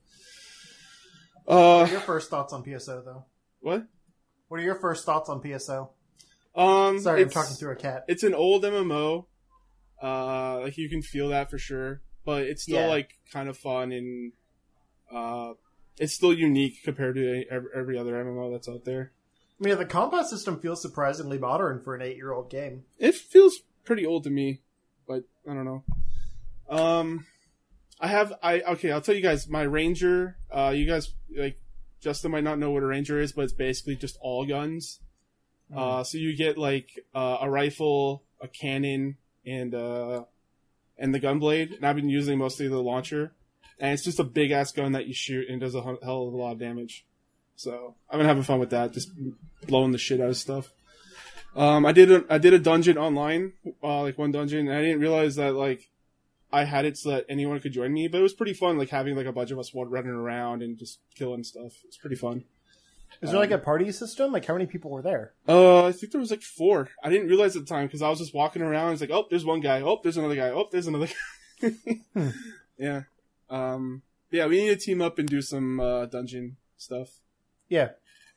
uh, what are your first thoughts on P S O though? What? What are your first thoughts on P S O? Um, sorry, I'm talking through a cat. It's an old M M O. Uh, like you can feel that for sure, but it's still yeah. like kind of fun and uh. It's still unique compared to every other M M O that's out there. I mean, the combat system feels surprisingly modern for an eight-year-old game. It feels pretty old to me, but I don't know. Um, I have I okay. I'll tell you guys my ranger. Uh, you guys like Justin might not know what a ranger is, but it's basically just all guns. Mm. Uh, so you get like uh, a rifle, a cannon, and uh, and the gunblade. And I've been using mostly the launcher. And it's just a big-ass gun that you shoot, and does a hell of a lot of damage. So I've been having fun with that, just blowing the shit out of stuff. Um, I did a, I did a dungeon online, uh, like one dungeon, and I didn't realize that like I had it so that anyone could join me. But it was pretty fun, like having like a bunch of us running around and just killing stuff. It's pretty fun. Is there um, like a party system? Like how many people were there? Uh, I think there was like four. I didn't realize at the time because I was just walking around. It's like, oh, there's one guy. Oh, there's another guy. Oh, there's another guy. hmm. Yeah. Um, yeah, we need to team up and do some, uh, dungeon stuff. Yeah.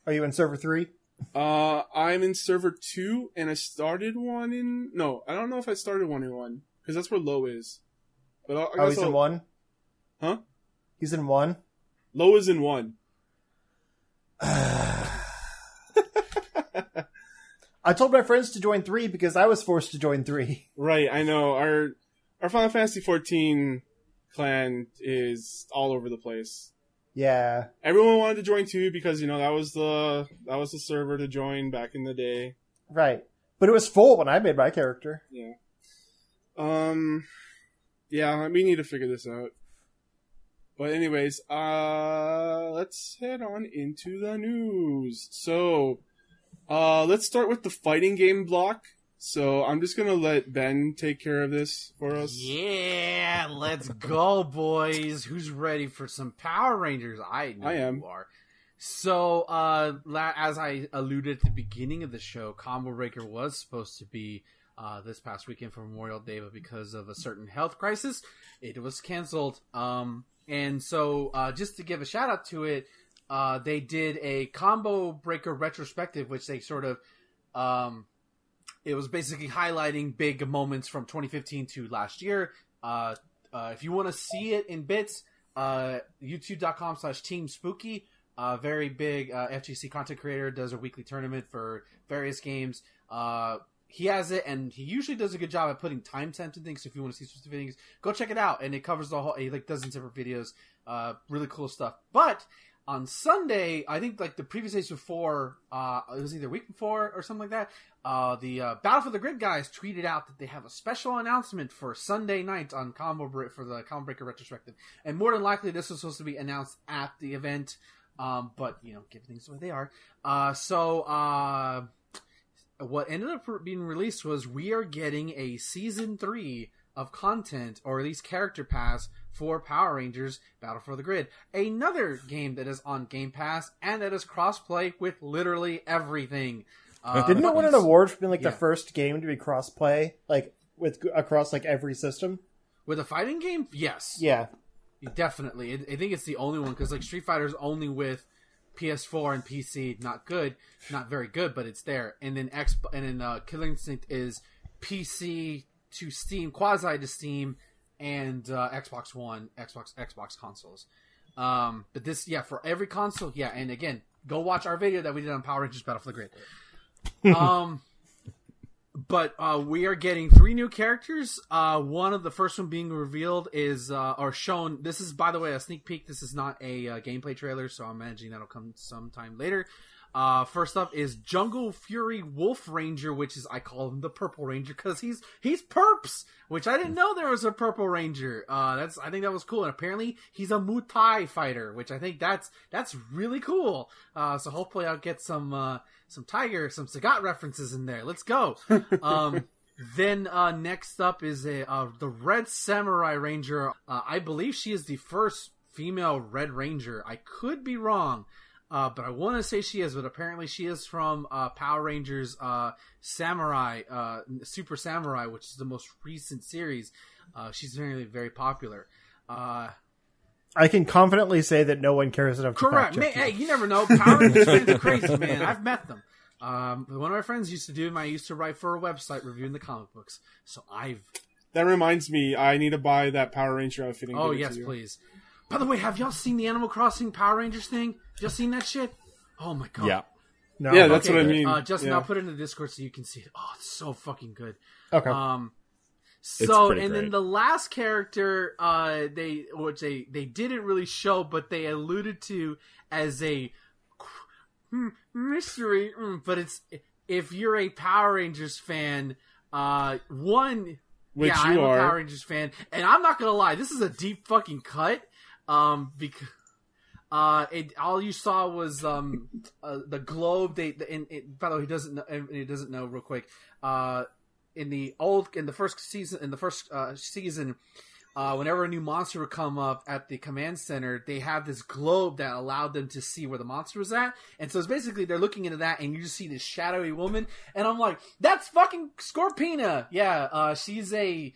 Are you in server three? Uh, I'm in server two, and I started one in... No, I don't know if I started one in one, because that's where Low is. But I, I oh, he's I'll... in one? Huh? He's in one? Low is in one. I told my friends to join three, because I was forced to join three. Right, I know. Our, our Final Fantasy fourteen... clan is all over the place. Yeah, everyone wanted to join two because you know that was the that was the server to join back in the day, right? But it was full when I made my character. Yeah. Um. Yeah, we need to figure this out. But anyways, uh, let's head on into the news. So, uh, let's start with the fighting game block. So I'm just going to let Ben take care of this for us. Yeah, let's go, boys. Who's ready for some Power Rangers? I know I am. You are. So uh, as I alluded at the beginning of the show, Combo Breaker was supposed to be uh, this past weekend for Memorial Day, but because of a certain health crisis, it was canceled. Um, and so uh, just to give a shout out to it, uh, they did a Combo Breaker retrospective, which they sort of... Um, It was basically highlighting big moments from twenty fifteen to last year. Uh, uh, if you want to see it in bits, uh, youtube.com slash Team Spooky, uh, very big uh, F G C content creator, does a weekly tournament for various games. Uh, he has it, and he usually does a good job at putting time stamps and things. So if you want to see specific things, go check it out. And it covers the whole, like dozens of different videos, uh, really cool stuff. But on Sunday, I think like the previous days before, uh, it was either week before or something like that, uh, the uh, Battle for the Grid guys tweeted out that they have a special announcement for Sunday night on Combo Bre- for the Combo Breaker retrospective. And more than likely, this was supposed to be announced at the event, um, but you know, give things the way they are. Uh, so uh, what ended up being released was we are getting a season three of content, or at least character pass, for Power Rangers Battle for the Grid. Another game that is on Game Pass, and that is cross-play with literally everything. Uh, Didn't it win an award for being like yeah. the first game to be cross-play, like with across like every system? With a fighting game? Yes. Yeah. Definitely. I think it's the only one, because like Street Fighter's only with P S four and P C, not good, not very good, but it's there. And then, Exp- and then uh, Killer Instinct is P C to Steam, quasi to Steam, and uh, Xbox One, Xbox, Xbox consoles. Um, but this, yeah, for every console, yeah. And again, go watch our video that we did on Power Rangers Battle for the Grid. Um, But uh, we are getting three new characters. Uh, one of the first one being revealed is, uh, or shown, this is, by the way, a sneak peek. This is not a uh, gameplay trailer, so I'm imagining that'll come sometime later. Uh, first up is Jungle Fury Wolf Ranger, which is, I call him the Purple Ranger because he's he's perps, which I didn't know there was a Purple Ranger. Uh, that's I think that was cool, and apparently he's a Muay Thai fighter, which I think that's that's really cool. Uh, so hopefully I'll get some uh, some Tiger, some Sagat references in there. Let's go. Um, then uh, next up is a uh, the Red Samurai Ranger. Uh, I believe she is the first female Red Ranger. I could be wrong. Uh, but I want to say she is, but apparently she is from uh, Power Rangers uh, Samurai, uh, Super Samurai, which is the most recent series. Uh, she's very, very popular. Uh, I can confidently say that no one cares enough. Correct. To man, hey, you never know. Power Rangers fans are crazy, man. I've met them. Um, one of my friends used to do them. I used to write for a website reviewing the comic books. So I've... That reminds me. I need to buy that Power Ranger outfit. And oh, yes, to you. Please. By the way, have y'all seen the Animal Crossing Power Rangers thing? Y'all seen that shit? Oh my god. Yeah. No. Yeah, that's okay, what I mean. Uh, Justin, yeah. I'll put it in the Discord so you can see it. Oh, it's so fucking good. Okay. Um, so, and great. Then the last character, uh, they which they, they didn't really show, but they alluded to as a mystery. But it's if you're a Power Rangers fan, uh, one. Which yeah, you I'm are. a Power Rangers fan, and I'm not gonna lie, this is a deep fucking cut. Um, because uh, it, all you saw was um uh, the globe. They the, and it, by the way, he doesn't know, and he doesn't know real quick. Uh, in the old in the first season in the first uh, season, uh, whenever a new monster would come up at the command center, they have this globe that allowed them to see where the monster was at. And so it's basically they're looking into that, and you just see this shadowy woman. And I'm like, that's fucking Scorpina. Yeah, uh, she's a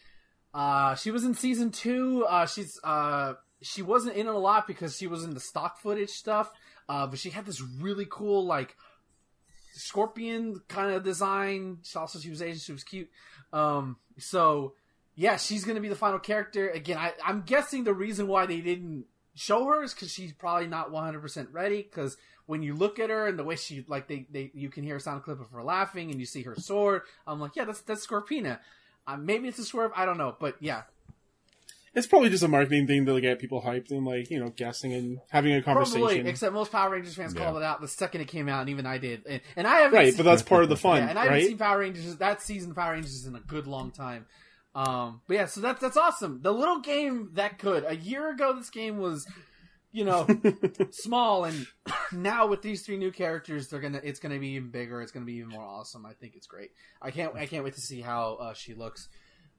uh, she was in season two. Uh, she's uh. She wasn't in it a lot because she was in the stock footage stuff, uh, but she had this really cool, like, scorpion kind of design. She also, she was Asian, she was cute. Um, so, yeah, she's going to be the final character. Again, I, I'm guessing the reason why they didn't show her is because she's probably not one hundred percent ready, because when you look at her and the way she, like, they, they you can hear a sound clip of her laughing and you see her sword. I'm like, yeah, that's, that's Scorpina. Uh, maybe it's a swerve, I don't know, but yeah. It's probably just a marketing thing to get people hyped and, like, you know, guessing and having a conversation. Probably, except most Power Rangers fans yeah. called it out the second it came out, and even I did. And, and I haven't right, seen, but that's part of the fun, yeah, and I haven't right? seen Power Rangers, that season of Power Rangers in a good long time. Um, but yeah, so that's, that's awesome. The little game that could. A year ago, this game was, you know, small, and now with these three new characters, they're gonna, it's gonna be even bigger, it's gonna be even more awesome. I think it's great. I can't, I can't wait to see how uh, she looks.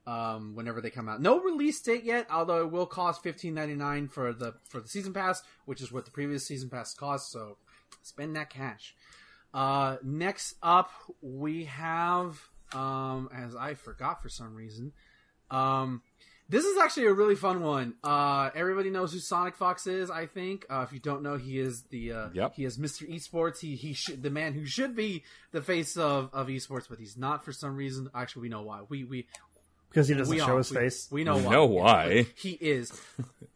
Um, whenever they come out. No release date yet, although it will cost fifteen ninety-nine for the for the season pass, which is what the previous season pass cost, so spend that cash. Uh, next up we have um, as I forgot for some reason. Um, this is actually a really fun one. Uh, everybody knows who Sonic Fox is, I think. Uh, if you don't know, he is the uh, yep. he is Mister Esports. He he should, the man who should be the face of, of esports, but he's not for some reason. Actually, we know why. We we Because he doesn't we show all, his we, face. We know why. We know why. He is.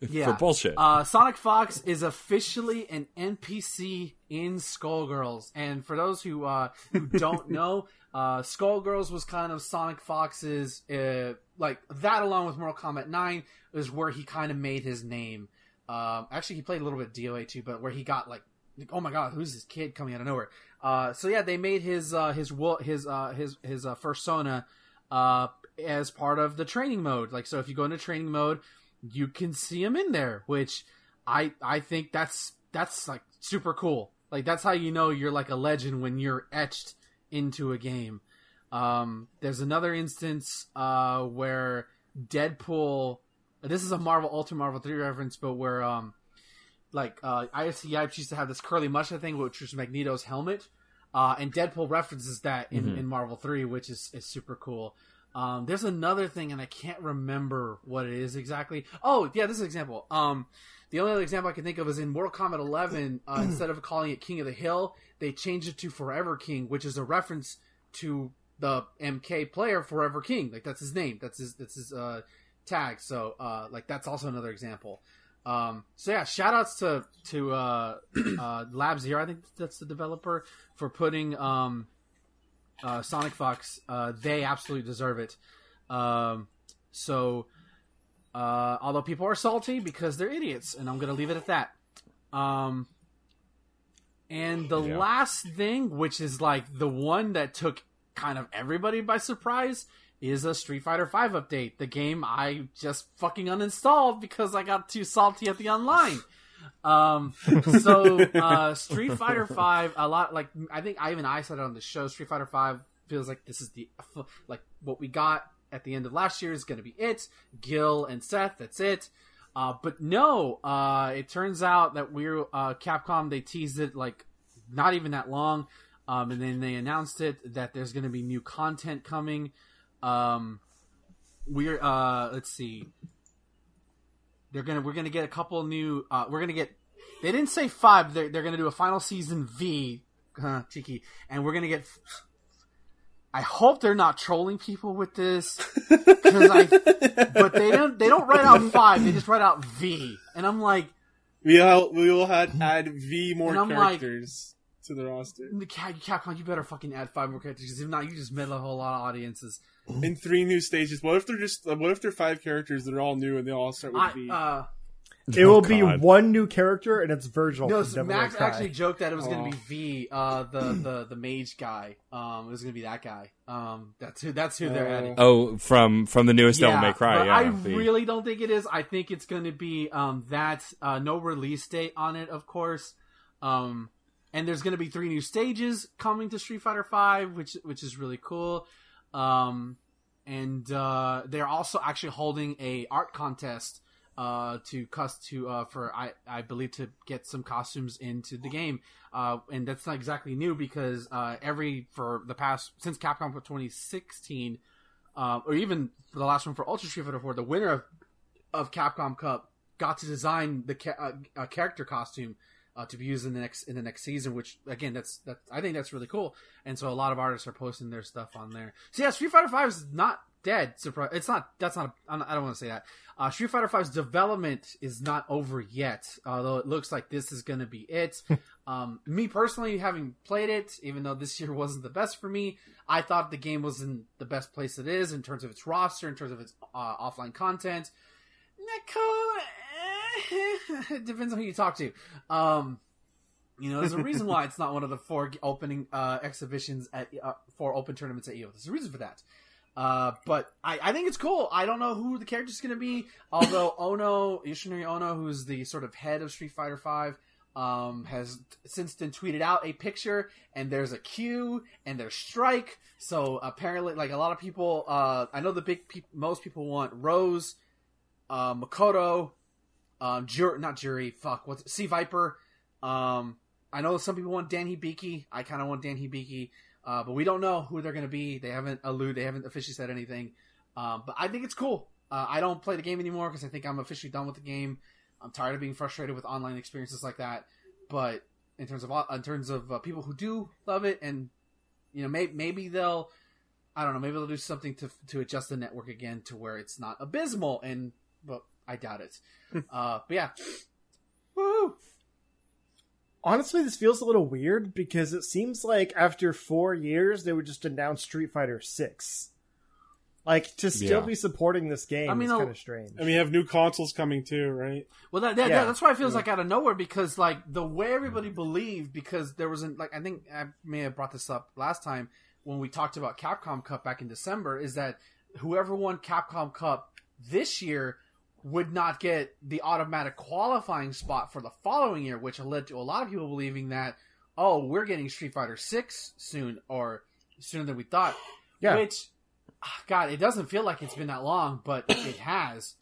Yeah. For bullshit. Uh, Sonic Fox is officially an N P C in Skullgirls. And for those who uh, who don't know, uh, Skullgirls was kind of Sonic Fox's, uh, like, that along with Mortal Kombat nine is where he kind of made his name. Um, actually, he played a little bit of D O A too, but where he got, like, like oh my god, who's this kid coming out of nowhere? Uh, so yeah, they made his, uh, his, his, uh, his, his uh, fursona, uh, as part of the training mode. Like, so if you go into training mode, you can see him in there, which I I think that's that's like super cool. Like, that's how you know you're like a legend, when you're etched into a game. Um, there's another instance uh, where Deadpool, this is a Marvel Ultimate Marvel three reference, but where um, like uh, I S C Yipes used to have this curly mustache thing, which was Magneto's helmet, uh, and Deadpool references that in, mm-hmm. in Marvel three, which is, is super cool. Um, there's another thing, and I can't remember what it is exactly. Oh, yeah, this is an example. Um, the only other example I can think of is in Mortal Kombat eleven, uh, instead of calling it King of the Hill, they changed it to Forever King, which is a reference to the M K player Forever King. Like, that's his name. That's his, that's his uh, tag. So, uh, like, that's also another example. Um, so, yeah, shout-outs to, to uh, uh, Lab Zero, I think that's the developer, for putting... Um, uh, Sonic Fox, uh, they absolutely deserve it. Um, so, uh, although people are salty because they're idiots, and I'm going to leave it at that. Um, and the yeah. last thing, which is like the one that took kind of everybody by surprise, is a Street Fighter five update. The game I just fucking uninstalled because I got too salty at the online. Um, so uh, Street Fighter five, a lot like I think I even I said it on the show. Street Fighter five feels like this is the like what we got at the end of last year is going to be it. Gil and Seth, that's it. Uh, but no, uh, it turns out that we're uh, Capcom. They teased it like not even that long, um, and then they announced it that there's going to be new content coming. Um, we're uh, let's see. They're gonna we're gonna get a couple new. Uh, we're gonna get. They didn't say five. They're they're gonna do a final season V, huh, Tiki, and we're gonna get. I hope they're not trolling people with this, because I. But they don't. They don't write out five. They just write out V, and I'm like, we will we will add V more characters like, to the roster. Capcom, you better fucking add five more characters, because if not, you just meddle a whole lot of audiences. In three new stages. What if they're just? What if they're five characters that are all new and they all start with V? Uh, it oh will God. be one new character, and it's Virgil. No, so Max actually joked that it was oh. going to be V, uh, the, the the mage guy. Um, it was going to be that guy. Um, that's who. That's who uh, they're adding. Oh, from from the newest yeah, Devil May Cry. Yeah, I v. really don't think it is. I think it's going to be um, that. Uh, no release date on it, of course. Um, and there's going to be three new stages coming to Street Fighter five, which which is really cool. Um, and, uh, they're also actually holding a art contest, uh, to cost to, uh, for, I, I believe to get some costumes into the game. Uh, and that's not exactly new because, uh, every, for the past, since Capcom for twenty sixteen, uh, or even for the last one for Ultra Street Fighter four, the winner of, of Capcom Cup got to design the ca- uh, a character costume, uh, to be used in the next, in the next season, which again, that's, that I think that's really cool. And so a lot of artists are posting their stuff on there. So yeah, Street Fighter five is not dead. Surprise. It's not, that's not, a, I don't want to say that. Uh, Street Fighter five's development is not over yet. Although it looks like this is going to be it. um, me personally, having played it, even though this year wasn't the best for me, I thought the game was in the best place it is in terms of its roster, in terms of its, uh, offline content. Nicole, it depends on who you talk to. Um, you know, there's a reason why it's not one of the four opening uh, exhibitions at uh, four open tournaments at E O. There's a reason for that. Uh, but I, I think it's cool. I don't know who the character's going to be, although Ono, Yoshinori Ono, who's the sort of head of Street Fighter five, um, has since then tweeted out a picture, and there's a Q, and there's Strike. So apparently, like a lot of people, uh, I know the big pe- most people want Rose, uh, Makoto, Um, Jur- not Jury, fuck, what's Sea Viper. Um, I know some people want Dan Hibiki. I kind of want Dan Hibiki, uh, but we don't know who they're going to be. They haven't alluded, they haven't officially said anything. Um, but I think it's cool. Uh, I don't play the game anymore because I think I'm officially done with the game. I'm tired of being frustrated with online experiences like that. But in terms of in terms of uh, people who do love it, and you know, maybe maybe they'll, I don't know, maybe they'll do something to to adjust the network again to where it's not abysmal and well. I doubt it. Uh, but yeah. Woo! Honestly, this feels a little weird because it seems like after four years, they would just announce Street Fighter six. Like, to still yeah. be supporting this game I mean, is kind of strange. And we have new consoles coming too, right? Well, that, that, yeah. that, that's why it feels yeah. like out of nowhere because, like, the way everybody believed, because there wasn't, like, I think I may have brought this up last time when we talked about Capcom Cup back in December, is that whoever won Capcom Cup this year would not get the automatic qualifying spot for the following year, which led to a lot of people believing that, oh, we're getting Street Fighter six soon, or sooner than we thought. Yeah. Which, God, it doesn't feel like it's been that long, but it has.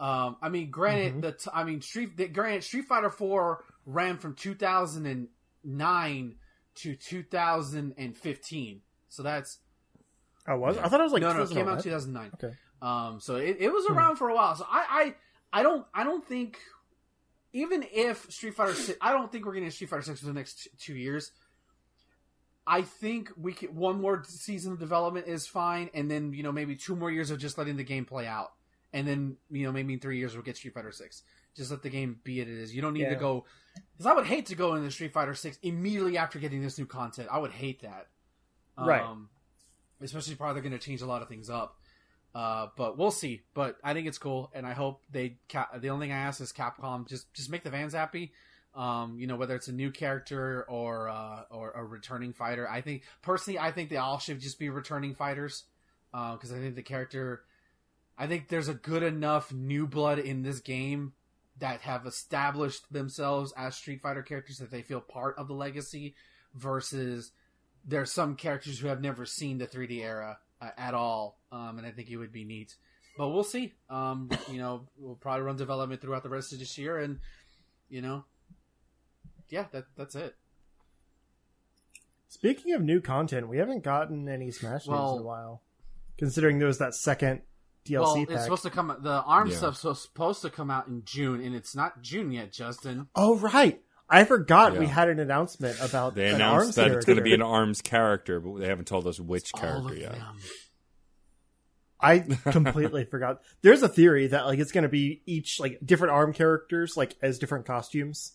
Um, I mean, granted, mm-hmm. the t- I mean, Street, the, granted, Street Fighter four ran from two thousand nine to two thousand fifteen. So that's... I was. Yeah. I thought it was like no, no, it came out in two thousand nine. Okay. Um, so it, it was around hmm. for a while. So I, I, I don't, I don't think, even if Street Fighter six, I don't think we're getting a Street Fighter six for the next t- two years. I think we could, one more season of development is fine. And then, you know, maybe two more years of just letting the game play out. And then, you know, maybe in three years we'll get Street Fighter six. Just let the game be it it is. You don't need yeah. to go, because I would hate to go into Street Fighter six immediately after getting this new content. I would hate that. Um, right. Especially probably they're going to change a lot of things up. Uh, but we'll see. But I think it's cool, and I hope they. Cap- the only thing I ask is Capcom just just make the fans happy. Um, you know, whether it's a new character or uh, or a returning fighter. I think personally, I think they all should just be returning fighters because uh, I think the character. I think there's a good enough new blood in this game that have established themselves as Street Fighter characters that they feel part of the legacy. Versus there's some characters who have never seen the three D era uh, at all. Um, and I think it would be neat, but we'll see. Um, you know, we'll probably run development throughout the rest of this year, and you know, yeah, that that's it. Speaking of new content, we haven't gotten any Smash well, news in a while, considering there was that second D L C well, pack. It's supposed to come. The ARMS yeah. stuff's supposed to come out in June, and it's not June yet, Justin. Oh right. I forgot yeah. we had an announcement about they an announced ARMS that character. It's going to be an ARMS character, but they haven't told us which it's character yet. Them. I completely forgot. There's a theory that like it's going to be each like different ARM characters like as different costumes.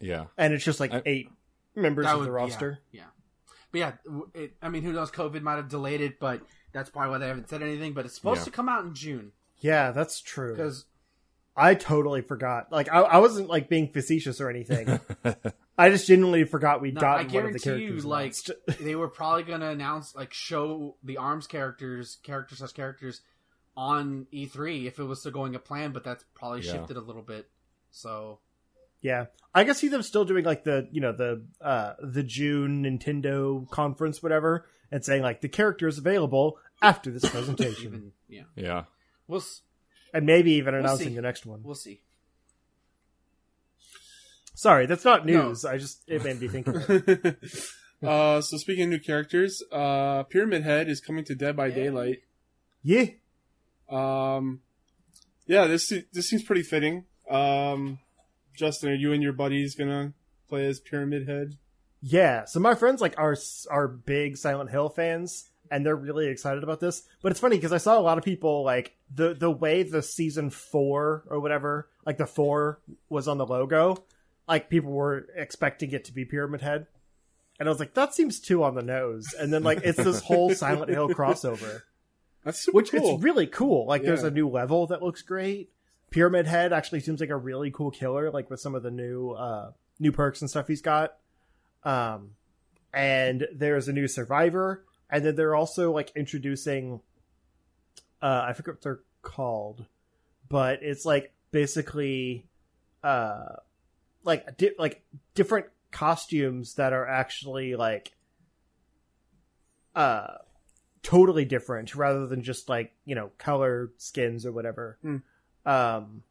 Yeah, and it's just like I, eight members of would, the roster. Yeah, yeah. But yeah, it, I mean, who knows? COVID might have delayed it, but that's probably why they haven't said anything. But it's supposed yeah. to come out in June. Yeah, that's true. Because. I totally forgot. Like, I, I wasn't, like, being facetious or anything. I just genuinely forgot we'd no, gotten one of the characters. I guarantee you, like, they were probably going to announce, like, show the ARMS characters, characters slash characters, on E three if it was still going to plan, but that's probably yeah. shifted a little bit. So. Yeah. I can see them still doing, like, the, you know, the, uh, the June Nintendo conference, whatever, and saying, like, the character is available after this presentation. Even, yeah. Yeah. We'll s- And maybe even announcing we'll the next one. We'll see. Sorry, that's not news. No. I just, it made me think of it. uh, so speaking of new characters, uh, Pyramid Head is coming to Dead by yeah. Daylight. Yeah. Um, yeah, this this seems pretty fitting. Um, Justin, are you and your buddies going to play as Pyramid Head? Yeah. So my friends like are, are big Silent Hill fans. And they're really excited about this. But it's funny because I saw a lot of people, like, the, the way the season four or whatever, like, the four was on the logo, like, people were expecting it to be Pyramid Head. And I was like, that seems too on the nose. And then, like, it's this whole Silent Hill crossover. That's super Which cool. It's really cool. Like, yeah. there's a new level that looks great. Pyramid Head actually seems like a really cool killer, like, with some of the new uh, new perks and stuff he's got. Um, and there's a new survivor. And then they're also, like, introducing, uh, I forget what they're called, but it's, like, basically, uh, like, di- like different costumes that are actually, like, uh, totally different rather than just, like, you know, color skins or whatever. Mm. Um,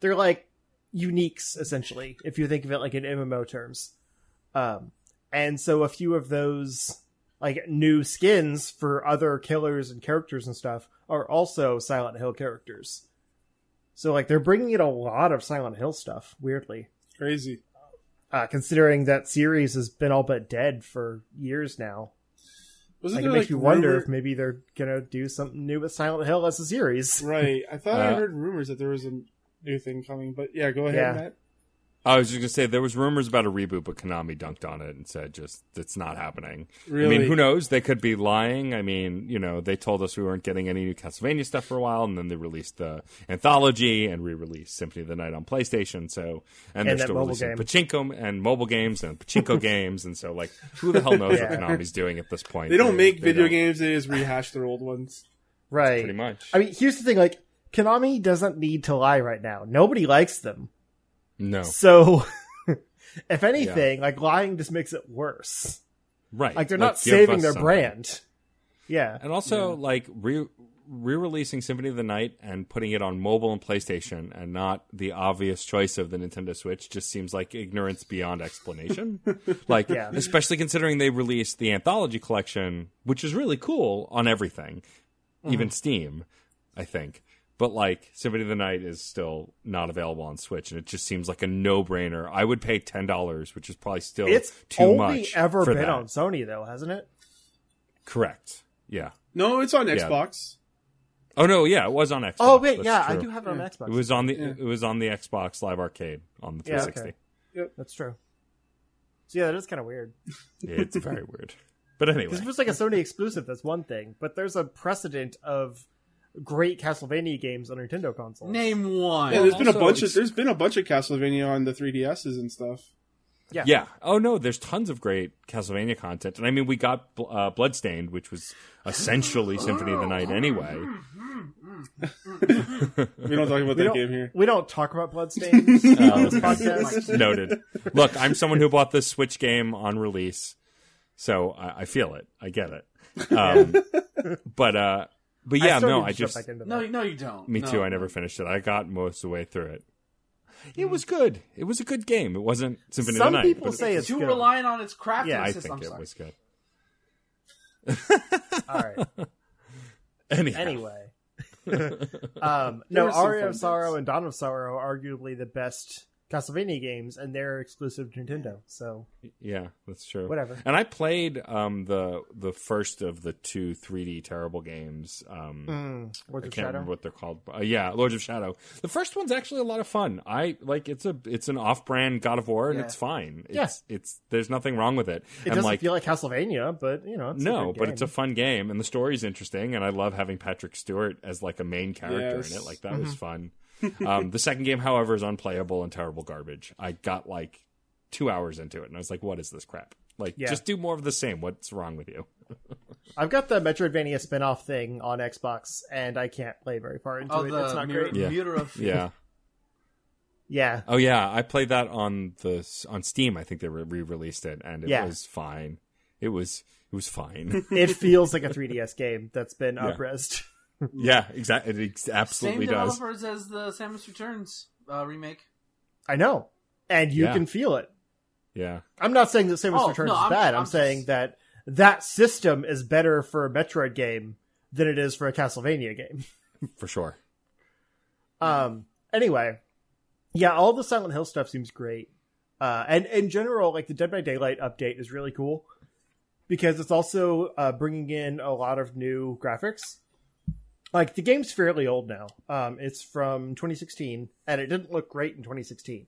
they're, like, uniques, essentially, if you think of it, like, in M M O terms. Um, and so a few of those... Like, new skins for other killers and characters and stuff are also Silent Hill characters. So, like, they're bringing in a lot of Silent Hill stuff, weirdly. Crazy. Uh, considering that series has been all but dead for years now. Wasn't like, it makes like, you wonder rumor... if maybe they're going to do something new with Silent Hill as a series. Right. I thought uh, I heard rumors that there was a new thing coming, but yeah, go ahead, yeah. Matt. I was just going to say, there was rumors about a reboot, but Konami dunked on it and said, just, it's not happening. Really? I mean, who knows? They could be lying. I mean, you know, they told us we weren't getting any new Castlevania stuff for a while, and then they released the anthology and re-released Symphony of the Night on PlayStation. So, and, and they're still releasing game. Pachinko and mobile games and Pachinko games. And so, like, who the hell knows yeah. what Konami's doing at this point? They don't they, make they video don't... games. They just rehash their old ones. Right. Pretty much. I mean, here's the thing. Like, Konami doesn't need to lie right now. Nobody likes them. No. So, if anything, yeah. like, lying just makes it worse. Right. Like, they're like, not saving their something. brand. Yeah. And also, yeah. like, re- re-releasing Symphony of the Night and putting it on mobile and PlayStation and not the obvious choice of the Nintendo Switch just seems like ignorance beyond explanation. like, yeah. especially considering they released the Anthology Collection, which is really cool on everything. Mm-hmm. Even Steam, I think. But, like, Symphony of the Night is still not available on Switch, and it just seems like a no-brainer. I would pay ten dollars, which is probably still it's too much. It's only ever been that. on Sony, though, hasn't it? Correct. Yeah. No, it's on Xbox. Yeah. Oh, no, yeah, it was on Xbox. Oh, wait, that's yeah, true. I do have it on yeah. Xbox. It was on the yeah. it was on the Xbox Live Arcade on the three sixty. Yeah, okay. Yep. That's true. So, yeah, that is kind of weird. It's very weird. But anyway. Because if it's like a Sony exclusive, that's one thing. But there's a precedent of great Castlevania games on Nintendo consoles. Name one. Yeah, there's well, been also, a bunch of there's been a bunch of Castlevania on the three D S's and stuff. Yeah. Yeah. Oh no, there's tons of great Castlevania content, and I mean, we got uh, Bloodstained, which was essentially Symphony of the Night anyway. we don't talk about we that game here. We don't talk about Bloodstained. Oh, podcast. Noted. Look, I'm someone who bought this Switch game on release, so I, I feel it. I get it. Um, but. uh But yeah, I no, I just no, no, you don't. Me no. too. I never finished it. I got most of the way through it. It was good. It was a good game. It wasn't Symphony of the Night. Some people say it's too good. Reliant on its craftiness. Yeah, I think it was good. All right. Anyhow. Anyway, um, no, Aria of Sorrow and Dawn of Sorrow are arguably the best Castlevania games, and they're exclusive to Nintendo. So yeah, that's true. Whatever. And I played um, the the first of the two three D terrible games. Um, mm, Lords I can't of Shadow? remember what they're called. Uh, yeah, Lords of Shadow. The first one's actually a lot of fun. I like it's a it's an off brand God of War, and yeah. it's fine. It's, yeah. it's it's there's nothing wrong with it. It and doesn't like, feel like Castlevania, but you know, it's no, a good but game. It's a fun game, and the story's interesting, and I love having Patrick Stewart as like a main character yes. in it. Like that mm-hmm. was fun. um, the second game, however, is unplayable and terrible garbage. I got like two hours into it, and I was like, what is this crap? Like, yeah. just do more of the same. What's wrong with you? I've got the Metroidvania spin-off thing on Xbox, and I can't play very far into oh, it. It's not mirror, great. Yeah. Mirror of... yeah. yeah. Oh, yeah. I played that on the on Steam. I think they re-released it, and it yeah. was fine. It was, it was fine. It feels like a three D S game that's been yeah. up-resed. Yeah, exactly. It absolutely does. Same developers does. as the Samus Returns uh, remake. I know, and you yeah. can feel it. Yeah, I'm not saying that Samus oh, Returns no, is I'm, bad. I'm, I'm saying just... that that system is better for a Metroid game than it is for a Castlevania game. For sure. Um. Anyway, yeah, all the Silent Hill stuff seems great, uh, and in general, like the Dead by Daylight update is really cool because it's also uh, bringing in a lot of new graphics. Like, the game's fairly old now. Um, it's from twenty sixteen, and it didn't look great in twenty sixteen.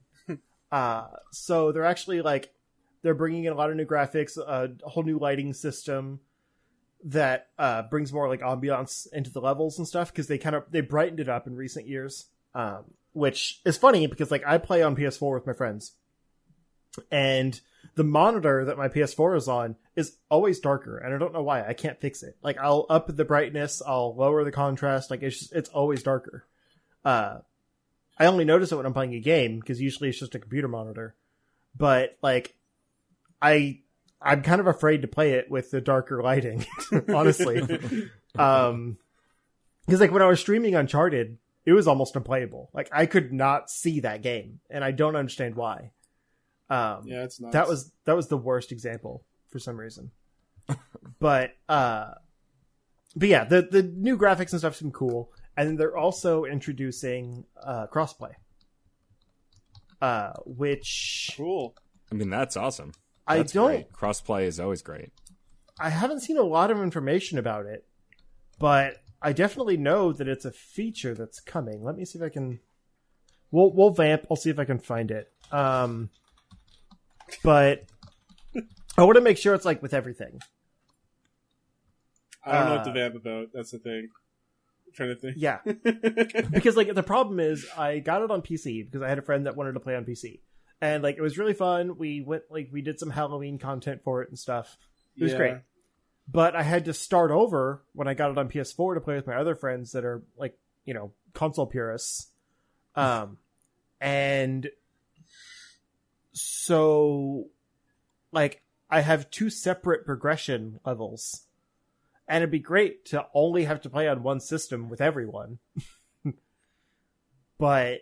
uh, so they're actually, like, they're bringing in a lot of new graphics, uh, a whole new lighting system that uh, brings more, like, ambiance into the levels and stuff, because they kind of, they brightened it up in recent years, um, which is funny, because, like, I play on P S four with my friends, and the monitor that my P S four is on is always darker, and I don't know why. I can't fix it. Like, I'll up the brightness, I'll lower the contrast. Like, it's just, it's always darker. Uh, I only notice it when I'm playing a game, because usually it's just a computer monitor. But, like, I, I'm kind of afraid to play it with the darker lighting, honestly. um, because, like, when I was streaming Uncharted, it was almost unplayable. Like, I could not see that game, and I don't understand why. Um, yeah, it's nice. That was that was the worst example for some reason, but uh, but yeah, the the new graphics and stuff seem cool, and they're also introducing uh, crossplay, uh, which cool. I mean, that's awesome. That's I don't great. Crossplay is always great. I haven't seen a lot of information about it, but I definitely know that it's a feature that's coming. Let me see if I can. We'll we'll vamp. I'll see if I can find it. Um. But I want to make sure it's like with everything. I don't uh, know what to vamp about. That's the thing. I'm trying to think. Yeah. Because like the problem is I got it on P C because I had a friend that wanted to play on P C. And like it was really fun. We went like we did some Halloween content for it and stuff. It was yeah. great. But I had to start over when I got it on P S four to play with my other friends that are like, you know, console purists. Um and So, like, I have two separate progression levels, and it'd be great to only have to play on one system with everyone. But,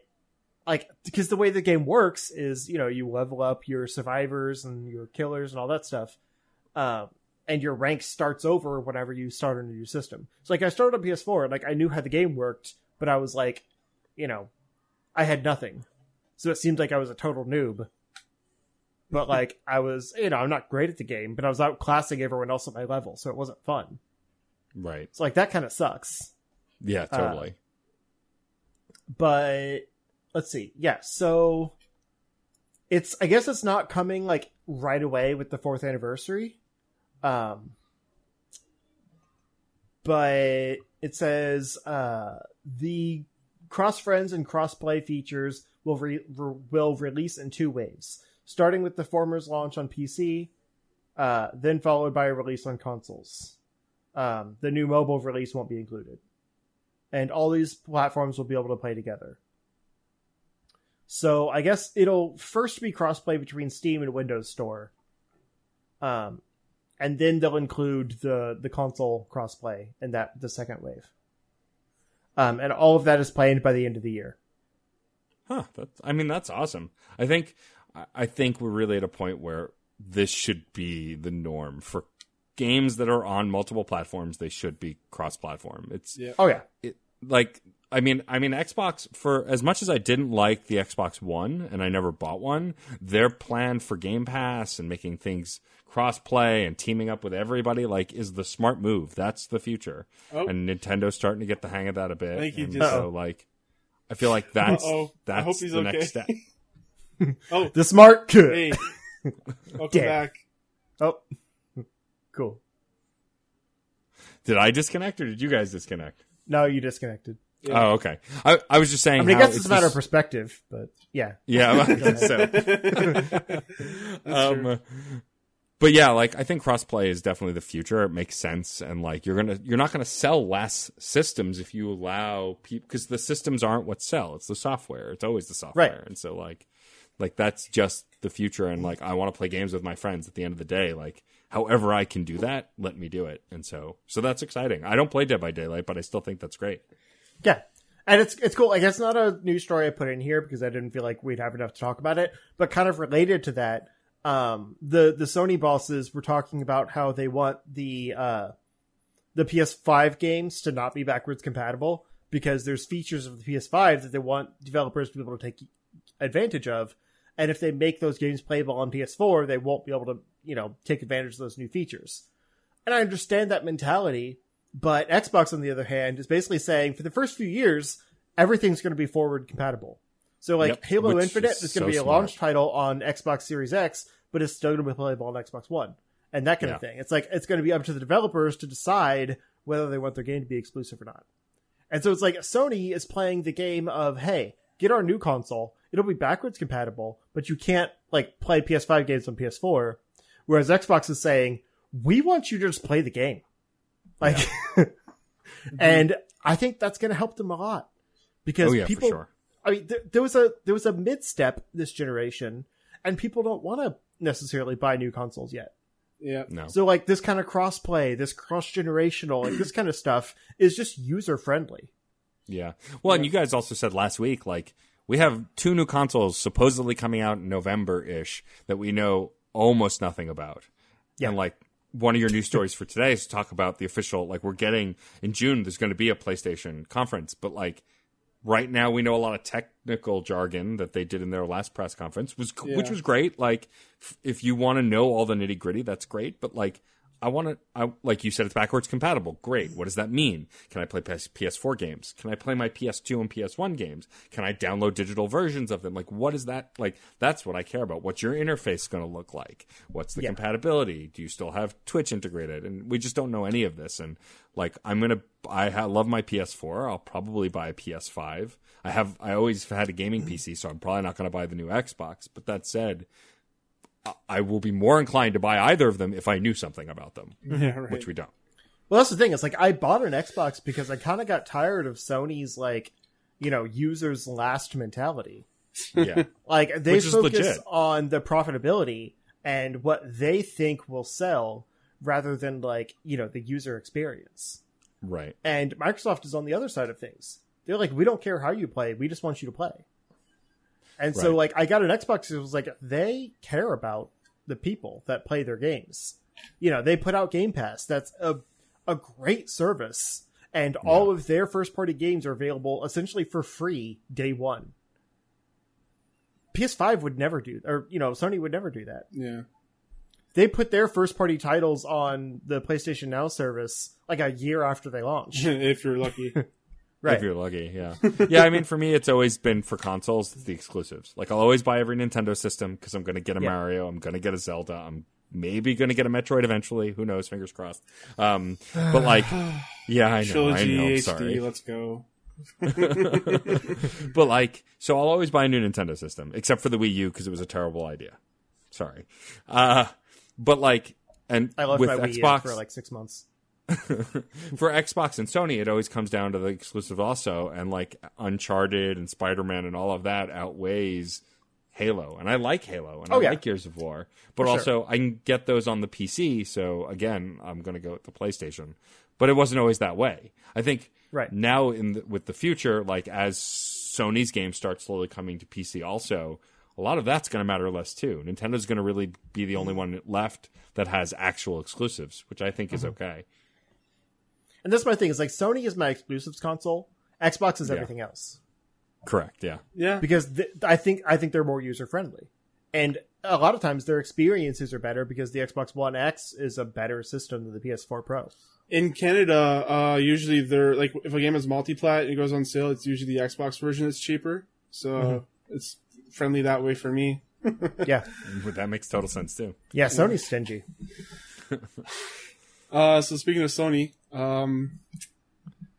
like, because the way the game works is, you know, you level up your survivors and your killers and all that stuff, um, and your rank starts over whenever you start on a new system. So, like, I started on P S four, and, like, I knew how the game worked, but I was, like, you know, I had nothing. So it seemed like I was a total noob. But, like, I was, you know, I'm not great at the game, but I was outclassing everyone else at my level, so it wasn't fun. Right. So, like, that kind of sucks. Yeah, totally. Uh, but, let's see. Yeah, so, it's, I guess it's not coming, like, right away with the fourth anniversary. Um, but it says uh, the cross friends and cross play features will re- re- will release in two waves, starting with the former's launch on P C, uh, then followed by a release on consoles. Um, the new mobile release won't be included, and all these platforms will be able to play together. So I guess it'll first be crossplay between Steam and Windows Store, um, and then they'll include the the console crossplay in that the second wave. Um, and all of that is planned by the end of the year. Huh. That's, I mean, that's awesome. I think I think we're really at a point where this should be the norm for games that are on multiple platforms. They should be cross-platform. It's yeah. oh yeah. It, like. I mean, I mean, Xbox, for as much as I didn't like the Xbox One and I never bought one, their plan for Game Pass and making things cross-play and teaming up with everybody, like, is the smart move. That's the future. Oh. And Nintendo's starting to get the hang of that a bit. Thank you, and just, so, like, I feel like that's, that's I hope he's the okay. next step. oh, the smart kid. Hey. Welcome Damn. back. Oh, cool. Did I disconnect or did you guys disconnect? No, you disconnected. Yeah. Oh, okay. I, I was just saying. I mean, I guess it's, it's a matter just... of perspective, but yeah. Yeah. so, um, uh, but yeah, like, I think crossplay is definitely the future. It makes sense, and like you're gonna, you're not gonna sell less systems if you allow people, because the systems aren't what sell. It's the software. It's always the software, right. And so like, like that's just the future. And like, I want to play games with my friends. At the end of the day, like, however I can do that, let me do it. And so, so that's exciting. I don't play Dead by Daylight, but I still think that's great. Yeah, and it's it's cool. Like, that's not a new story I put in here because I didn't feel like we'd have enough to talk about it. But kind of related to that, um, the the Sony bosses were talking about how they want the uh, the P S five games to not be backwards compatible because there's features of the P S five that they want developers to be able to take advantage of, and if they make those games playable on P S four, they won't be able to, you know, take advantage of those new features. And I understand that mentality. But Xbox, on the other hand, is basically saying for the first few years, everything's going to be forward compatible. So, like, yep, Halo Infinite is, is going to so be a smart. launch title on Xbox Series X, but it's still going to be playable on Xbox One and that kind yeah. of thing. It's like, it's going to be up to the developers to decide whether they want their game to be exclusive or not. And so it's like Sony is playing the game of, hey, get our new console. It'll be backwards compatible, but you can't, like, play P S five games on P S four. Whereas Xbox is saying, we want you to just play the game. Like, yeah. And I think that's going to help them a lot because oh, yeah, people, for sure. I mean, there, there was a, there was a mid step this generation and people don't want to necessarily buy new consoles yet. Yeah. No. So like this kind of cross play, this cross generational, like this kind of stuff is just user friendly. Yeah. Well, yeah. And you guys also said last week, like, we have two new consoles supposedly coming out in November ish that we know almost nothing about. Yeah. And like, one of your news stories for today is to talk about the official, like, we're getting in June, there's going to be a PlayStation conference, but like right now we know a lot of technical jargon that they did in their last press conference, was yeah. which was great. Like, f- if you want to know all the nitty gritty, that's great. But like, I want to, I like you said, it's backwards compatible. Great. What does that mean? Can I play P S- PS4 games? Can I play my P S two and P S one games? Can I download digital versions of them? Like, what is that? Like, that's what I care about. What's your interface going to look like? What's the yeah. compatibility? Do you still have Twitch integrated? And we just don't know any of this. And like, I'm going to, I ha- love my P S four. I'll probably buy a P S five. I have, I always had a gaming P C, so I'm probably not going to buy the new Xbox. But that said, I will be more inclined to buy either of them if I knew something about them, yeah, right. which we don't. Well, that's the thing. It's like I bought an Xbox because I kind of got tired of Sony's, like, you know, users last mentality. Yeah, like they which focus on the profitability and what they think will sell rather than, like, you know, the user experience. Right. And Microsoft is on the other side of things. They're like, we don't care how you play. We just want you to play. And so, right. like, I got an Xbox. It was like, they care about the people that play their games. You know, they put out Game Pass. That's a a great service. And yeah. all of their first-party games are available essentially for free day one. P S five would never do, or, you know, Sony would never do that. Yeah. They put their first-party titles on the PlayStation Now service like a year after they launch. If you're lucky. Right. If you're lucky, yeah. Yeah, I mean, for me, it's always been for consoles, it's the exclusives. Like, I'll always buy every Nintendo system because I'm going to get a yeah. Mario, I'm going to get a Zelda, I'm maybe going to get a Metroid eventually. Who knows? Fingers crossed. Um, but like, yeah, I know. Trilogy, I know. Sorry. H D, let's go. But like, so I'll always buy a new Nintendo system, except for the Wii U because it was a terrible idea. Sorry. Uh, but like, and I loved with my Xbox Wii U for like six months. For Xbox and Sony, it always comes down to the exclusive also, and like Uncharted and Spider-Man and all of that outweighs Halo, and I like Halo, and oh, I yeah. like Gears of War, but For also sure. I can get those on the P C, so again, I'm going to go with the PlayStation. But it wasn't always that way. I think right. now in the, with the future, like as Sony's games start slowly coming to P C also, a lot of that's going to matter less too. Nintendo's going to really be the only one left that has actual exclusives, which I think mm-hmm. is okay. And that's my thing. Is like Sony is my exclusives console. Xbox is everything yeah. else. Correct. Yeah. Yeah. Because th- I think I think they're more user friendly, and a lot of times their experiences are better because the Xbox One X is a better system than the P S four Pro. In Canada, uh, usually they're like if a game is multiplat and it goes on sale, it's usually the Xbox version is cheaper, so mm-hmm. it's friendly that way for me. Yeah, that makes total sense too. Yeah, Sony's stingy. uh, so speaking of Sony, um,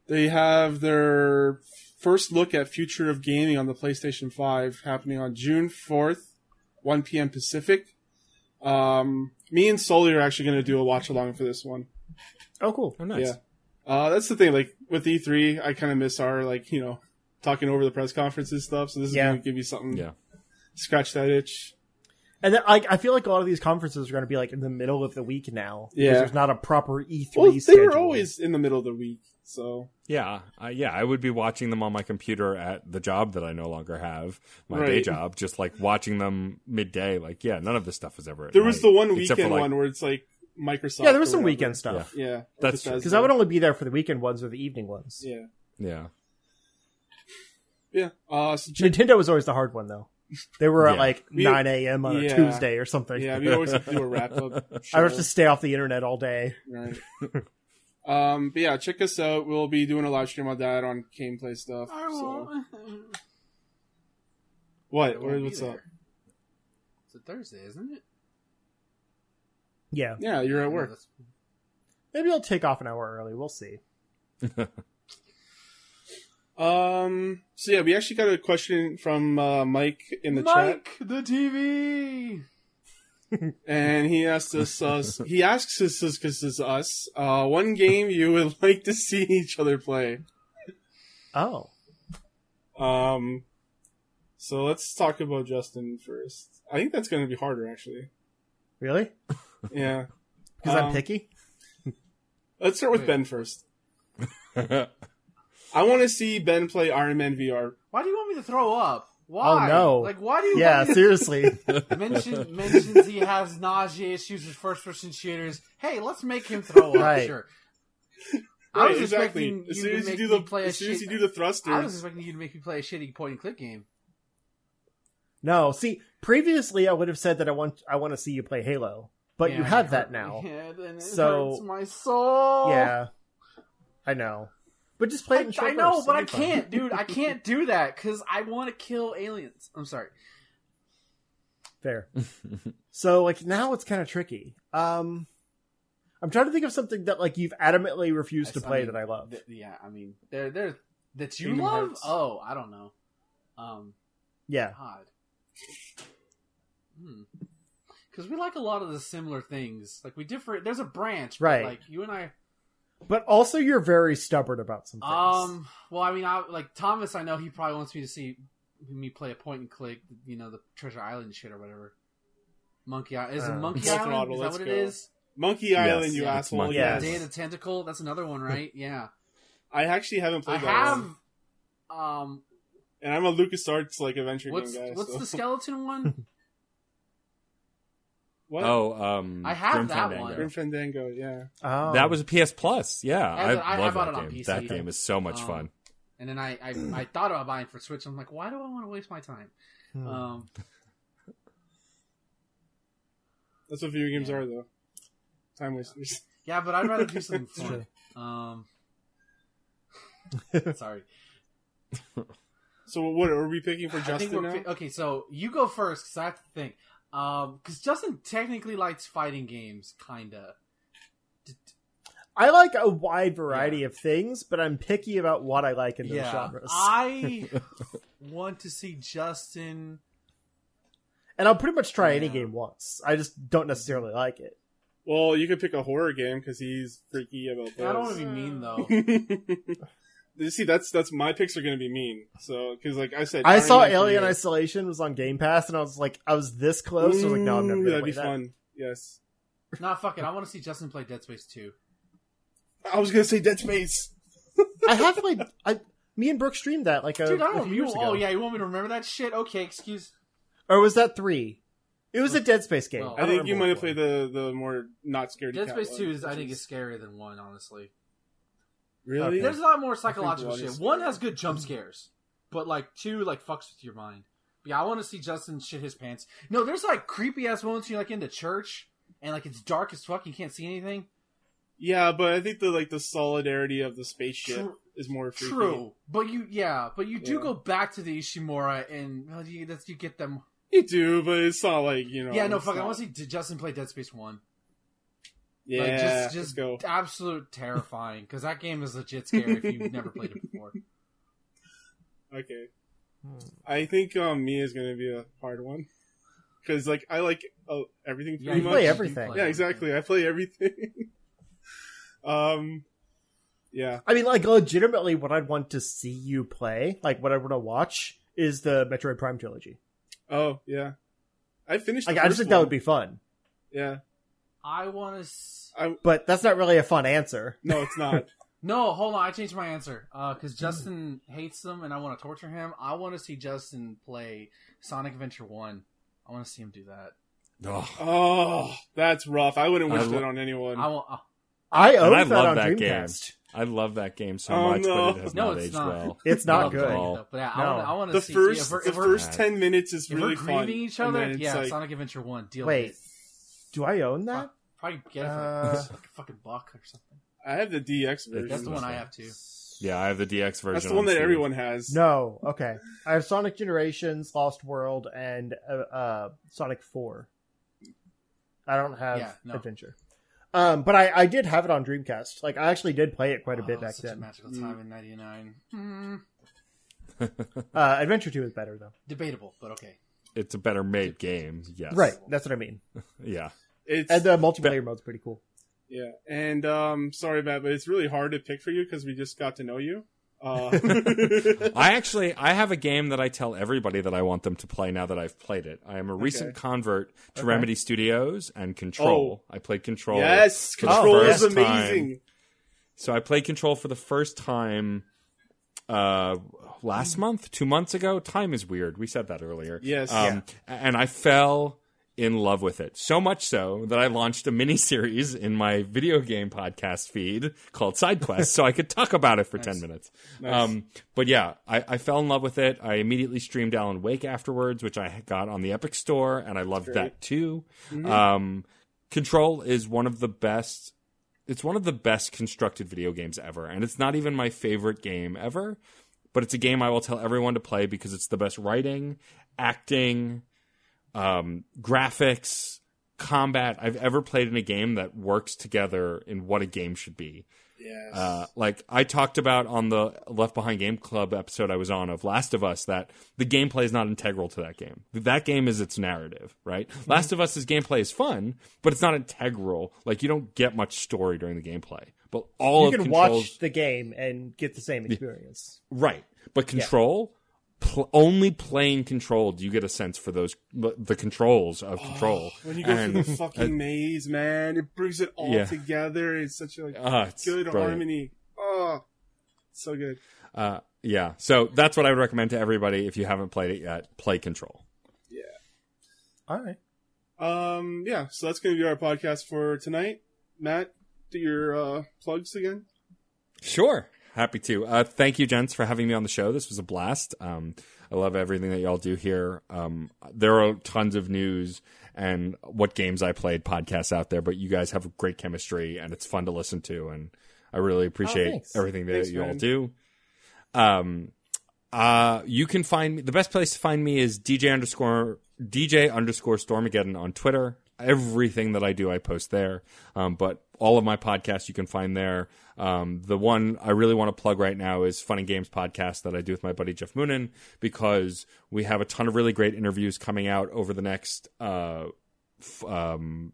they have their first look at future of gaming on the PlayStation five happening on June fourth, one p.m. Pacific. Um, me and Sully are actually going to do a watch along for this one. Oh, cool. Oh, nice. Yeah. Uh, that's the thing. Like with E three, I kind of miss our like you know talking over the press conferences stuff. So this is yeah. going to give you something. Yeah. Scratch that itch. And then I, I feel like a lot of these conferences are going to be like in the middle of the week now. Yeah. Because there's not a proper E three. Well, they schedule. Were always in the middle of the week. So yeah, uh, yeah, I would be watching them on my computer at the job that I no longer have, my right. day job, just like watching them midday. Like, yeah, none of this stuff was ever. At there night, was the one weekend like, one where it's like Microsoft. Yeah, there was some whatever. Weekend stuff. Yeah, yeah that's true. Because I would only be there for the weekend ones or the evening ones. Yeah, yeah, yeah. Uh, so check- Nintendo was always the hard one, though. They were yeah. at like we, nine a.m. on yeah. a Tuesday or something. Yeah, we always have to do a wrap up. Show. I would have to stay off the internet all day. Right. Um, but yeah, check us out. We'll be doing a live stream on that on gameplay stuff. So. What? What what's up? It's a Thursday, isn't it? Yeah. Yeah, you're at work. Maybe I'll take off an hour early. We'll see. um. So yeah, we actually got a question from uh, Mike in the Mike, chat. Mike, the T V. And he asked us, uh, he asks us, us, us, us uh, one game you would like to see each other play. Oh. Um, so let's talk about Justin first. I think that's going to be harder, actually. Really? Yeah. Because um, I'm picky? Let's start with Wait. Ben first. I want to see Ben play Iron Man V R. Why do you want me to throw up? Why? Oh no! Like, why do you? Yeah, like, seriously. Mention, mentions he has nausea issues with first-person shooters. Hey, let's make him throw up. Right. Sure. I right, was exactly. expecting as you soon as you do the play as soon as shit, you do the thrusters. I was expecting you to make me play a shitty point-and-click game. No, see, previously I would have said that I want I want to see you play Halo, but yeah, you have that now. And it so hurts my soul. Yeah, I know. But just play it in short I, I know, but I can't, dude. I can't do that because I want to kill aliens. I'm sorry. Fair. So, like, now it's kind of tricky. Um, I'm trying to think of something that, like, you've adamantly refused I, to play I mean, that I love. Th- yeah, I mean, they're, they're, that you Kingdom love? Hearts. Oh, I don't know. Um, yeah. God. Hmm. Because we like a lot of the similar things. Like, we differ. There's a branch. Right. But, like, you and I... But also, you're very stubborn about some things. Um, well, I mean, I, like, Thomas, I know he probably wants me to see me play a point-and-click, you know, the Treasure Island shit or whatever. Monkey Island. Is it Monkey uh, Island? Is that what go. It is? Monkey yes. Island, you yeah, asshole. Yeah, Day of the Tentacle. That's another one, right? Yeah. I actually haven't played I that I have... One. Um, and I'm a LucasArts, like, adventure what's, game guy. What's so. The skeleton one? What? Oh, um, I have Grim that Fandango. One. Grim Fandango, yeah. Oh. That was a P S Plus, yeah. I, I, I love that game. P C, that yeah. game is so much um, fun. And then I, I, I thought about buying for Switch. I'm like, why do I want to waste my time? Hmm. Um, That's what video games yeah. are, though. Time wasters. Yeah, but I'd rather do something fun. Um, sorry. So what are we picking for Justin now? Pi- okay, so you go first, because I have to think. Um, because Justin technically likes fighting games, kinda. I like a wide variety yeah. of things, but I'm picky about what I like in those yeah. genres. I want to see Justin... And I'll pretty much try yeah. any game once. I just don't necessarily like it. Well, you could pick a horror game, because he's freaky about those. I don't want to be mean, though. You see, that's that's my picks are going to be mean. So, because like I said, I saw Alien Isolation was on Game Pass, and I was like, I was this close. Ooh, so I was like, no, I'm never going to play that. That'd be fun. Yes. Nah, fuck it. I want to see Justin play Dead Space two. I was going to say Dead Space. I have played. I, me and Brooke streamed that like a, Dude, I don't, a few you, years ago. Oh yeah, you want me to remember that shit? Okay, excuse. Or was that three? It was a Dead Space game. No, I, I think you might have played the the more not scary. Dead Space two is, I think, is scarier than one, honestly. Really? Okay. There's a lot more psychological shit. One has good jump scares, but like two like fucks with your mind. But yeah, I want to see Justin shit his pants. No, there's like creepy ass moments you're like in the church and like it's dark as fuck, you can't see anything. Yeah, but I think the like the solidarity of the spaceship true, is more freaky. True, but you yeah, but you do yeah. go back to the Ishimura and well, you, that's, you get them. You do, but it's not like you know. Yeah, no fuck. Not... I want to see Justin play Dead Space one. Yeah, like just, just let's go. Absolute terrifying, because that game is legit scary if you've never played it before. Okay, I think um, Mia is going to be a hard one, because like I like oh, everything pretty yeah, you much. Play everything. Play yeah, exactly. Everything. I play everything. um, yeah. I mean, like legitimately, what I'd want to see you play, like what I want to watch, is the Metroid Prime trilogy. Oh yeah, I finished. Like, the first I just think one. That would be fun. Yeah. I want to... S- I, but that's not really a fun answer. No, it's not. No, hold on. I changed my answer. Because uh, Justin mm. hates them and I want to torture him. I want to see Justin play Sonic Adventure one. I want to see him do that. Oh, oh that's rough. I wouldn't wish I that lo- on anyone. I, will, uh, I own I that love on that Dreamcast. Game. I love that game so oh, much, no. but it has no, not aged not. well. It's not, not good. Though, but yeah, no. I want to see... First, yeah, the first ten minutes is really if we're fun. Grieving each other, yeah, like, Sonic Adventure one. Deal Wait. With it. Do I own that? Probably get it for uh, like a fucking buck or something. I have the D X version. That's the one I have too. Yeah, I have the D X version. That's the one that everyone has. No, okay. I have Sonic Generations, Lost World, and uh, uh, Sonic four. I don't have yeah, no. Adventure. Um, but I, I did have it on Dreamcast. Like, I actually did play it quite a oh, bit back such then. A magical time mm. in ninety-nine. Mm. uh, Adventure two is better though. Debatable, but okay. It's a better made game. Yes. Right. That's what I mean. Yeah. It's, and the multiplayer mode's pretty cool. Yeah, and um, sorry, Matt, but it's really hard to pick for you because we just got to know you. Uh. I actually, I have a game that I tell everybody that I want them to play now that I've played it. I am a okay. recent convert to okay. Remedy Studios and Control. Oh. I played Control. Yes, Control is amazing. Time. So I played Control for the first time uh, last month, two months ago. Time is weird. We said that earlier. Yes. Um, yeah. And I fell... in love with it. So much so that I launched a mini-series in my video game podcast feed called SideQuest so I could talk about it for nice. ten minutes. Nice. Um, but yeah, I, I fell in love with it. I immediately streamed Alan Wake afterwards, which I got on the Epic Store, and I loved that too. Mm-hmm. Um, Control is one of the best... It's one of the best constructed video games ever, and it's not even my favorite game ever, but it's a game I will tell everyone to play because it's the best writing, acting... Um, graphics, combat I've ever played in a game that works together in what a game should be. Yes. Uh, like I talked about on the Left Behind Game Club episode I was on of Last of Us, that the gameplay is not integral to that game. That game is its narrative, right? Mm-hmm. Last of Us's gameplay is fun, but it's not integral. Like you don't get much story during the gameplay. But all you of can Control's... watch the game and get the same experience, right? But Control. Yeah. Pl- only playing Control do you get a sense for those the controls of Control. Oh, when you go and, through the fucking uh, maze, man, it brings it all yeah. together. It's such a like, oh, good harmony. Oh, so good. Uh, yeah, so that's what I would recommend to everybody if you haven't played it yet. Play Control. Yeah. All right. Um. Yeah. So that's going to be our podcast for tonight. Matt, do your uh, plugs again. Sure. Happy to. Uh, thank you, gents, for having me on the show. This was a blast. Um, I love everything that y'all do here. Um, there are tons of news and what games I played podcasts out there, but you guys have great chemistry, and it's fun to listen to, and I really appreciate oh, everything that thanks, you man. all do. Um, Uh, you can find me. The best place to find me is DJ underscore DJ underscore Stormageddon on Twitter. Everything that I do, I post there. Um, but all of my podcasts you can find there. Um, the one I really want to plug right now is Fun and Games podcast that I do with my buddy Jeff Moonen, because we have a ton of really great interviews coming out over the next uh, f- um,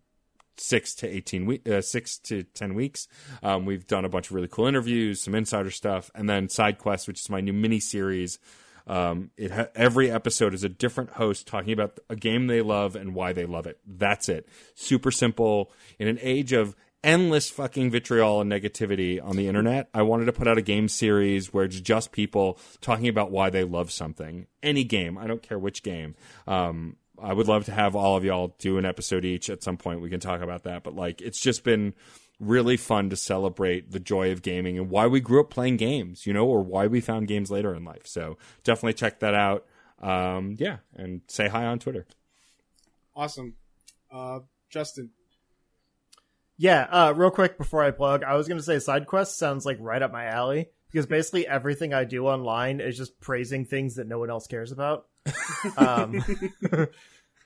six to eighteen we- uh, six to ten weeks. Um, we've done a bunch of really cool interviews, some insider stuff, and then SideQuest, which is my new mini series. Um, it ha- every episode is a different host talking about a game they love and why they love it. That's it. Super simple. In an age of endless fucking vitriol and negativity on the internet, I wanted to put out a game series where it's just people talking about why they love something. Any game. I don't care which game. Um, I would love to have all of y'all do an episode each at some point. We can talk about that. But like, it's just been really fun to celebrate the joy of gaming and why we grew up playing games, you know, or why we found games later in life. So definitely check that out. Um, yeah, and say hi on Twitter. Awesome. Uh, Justin. Yeah, uh, real quick before I plug, I was going to say SideQuest sounds like right up my alley, because basically everything I do online is just praising things that no one else cares about. um,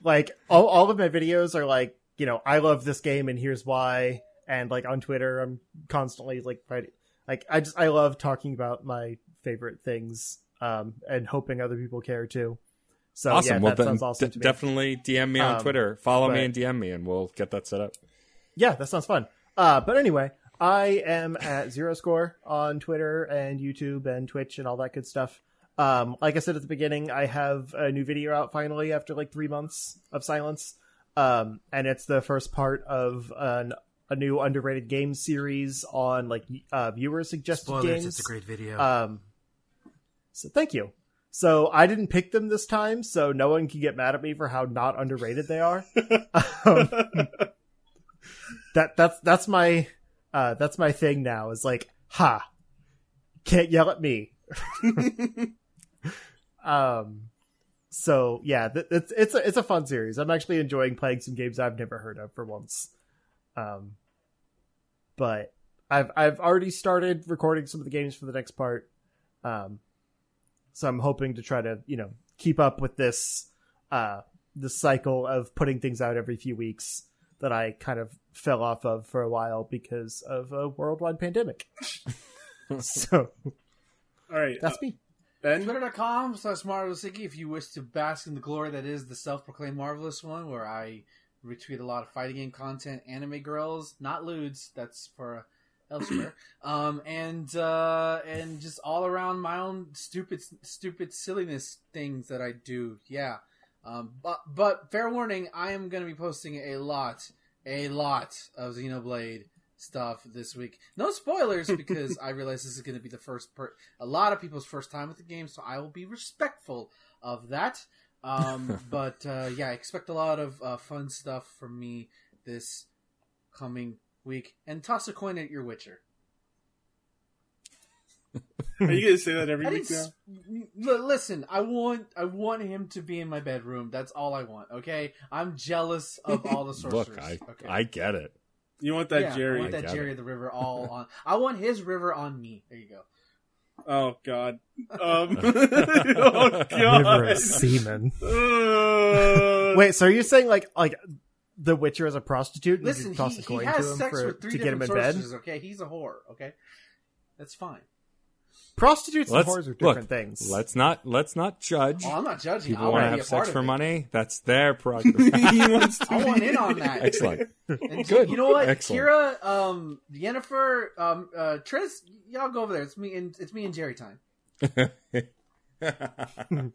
like all, all of my videos are like, you know, I love this game and here's why. And like on Twitter, I'm constantly like, writing, like I just I love talking about my favorite things, um, and hoping other people care too. So awesome. Yeah, well, that sounds awesome d- to me. Definitely D M me on um, Twitter, follow but, me and D M me, and we'll get that set up. Yeah, that sounds fun. Uh, but anyway, I am at Zero Score on Twitter and YouTube and Twitch and all that good stuff. Um, like I said at the beginning, I have a new video out finally after like three months of silence, um, and it's the first part of an. a new underrated game series on like uh, viewer suggested Spoilers, games. It's a great video. Um, so thank you. So I didn't pick them this time, so no one can get mad at me for how not underrated they are. um, that that's that's my uh, that's my thing now. Is like, ha, can't yell at me. um. So yeah, th- it's it's a, it's a fun series. I'm actually enjoying playing some games I've never heard of for once. Um, but I've, I've already started recording some of the games for the next part. Um, so I'm hoping to try to, you know, keep up with this, uh, the cycle of putting things out every few weeks that I kind of fell off of for a while because of a worldwide pandemic. So, all right. That's uh, me. Ben? Twitter.com slash Marvelousiki if you wish to bask in the glory that is the self-proclaimed Marvelous One, where I retweet a lot of fighting game content, anime girls, not lewds, that's for elsewhere, um, and uh, and just all around my own stupid, stupid silliness things that I do. Yeah, um, but but fair warning, I am going to be posting a lot, a lot of Xenoblade stuff this week. No spoilers, because I realize this is going to be the first, per- a lot of people's first time with the game, so I will be respectful of that. um, but, uh, yeah, expect a lot of uh, fun stuff from me this coming week. And toss a coin at your Witcher. Are you going to say that every I week now? L- listen, I want I want him to be in my bedroom. That's all I want, okay? I'm jealous of all the sorcerers. Look, I, okay? I get it. You want that yeah, Jerry. I want that I Jerry of the River all on. I want his river on me. There you go. Oh God! Um, oh God! River of semen. Uh, Wait, so are you saying like like the Witcher is a prostitute? And listen, you toss he, a coin he has to him sex for, with three to different get him in bed. Okay, he's a whore. Okay, that's fine. Prostitutes let's, and whores are different look, things. Let's not let's not judge. Oh, I'm not judging. People want to have sex for money. That's their prerogative. I want in on that. Excellent. And good. You know what, Excellent. Kira, um, Yennefer, um, uh, Triss, y'all go over there. It's me and it's me and Jerry time. Excellent.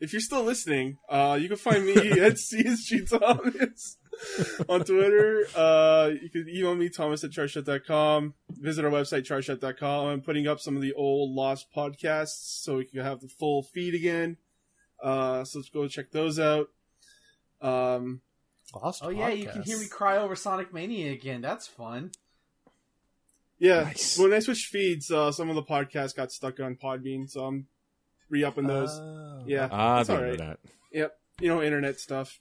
If you're still listening, uh, you can find me at C S G Thomas on Twitter. Uh, you can email me, Thomas at tryshot dot com. Visit our website, tryshot dot com. I'm putting up some of the old lost podcasts so we can have the full feed again. Uh, so let's go check those out. Um, lost oh, podcasts. Yeah, you can hear me cry over Sonic Mania again. That's fun. Yeah, nice. When I switched feeds, uh, some of the podcasts got stuck on Podbean, so I'm re-upping those. Oh. Yeah, ah, that's all right. That. Yep, you know, internet stuff.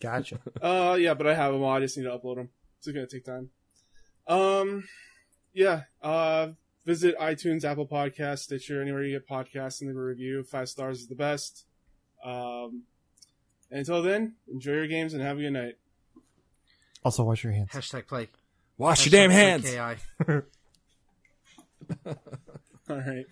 Gotcha. uh, yeah, but I have them all. I just need to upload them. It's going to take time. Um, yeah, uh, Visit iTunes, Apple Podcasts, Stitcher, anywhere you get podcasts, and leave a review. Five stars is the best. Um, and until then, enjoy your games and have a good night. Also, wash your hands. Hashtag play. Wash Hashtag your damn hands. K I. All right.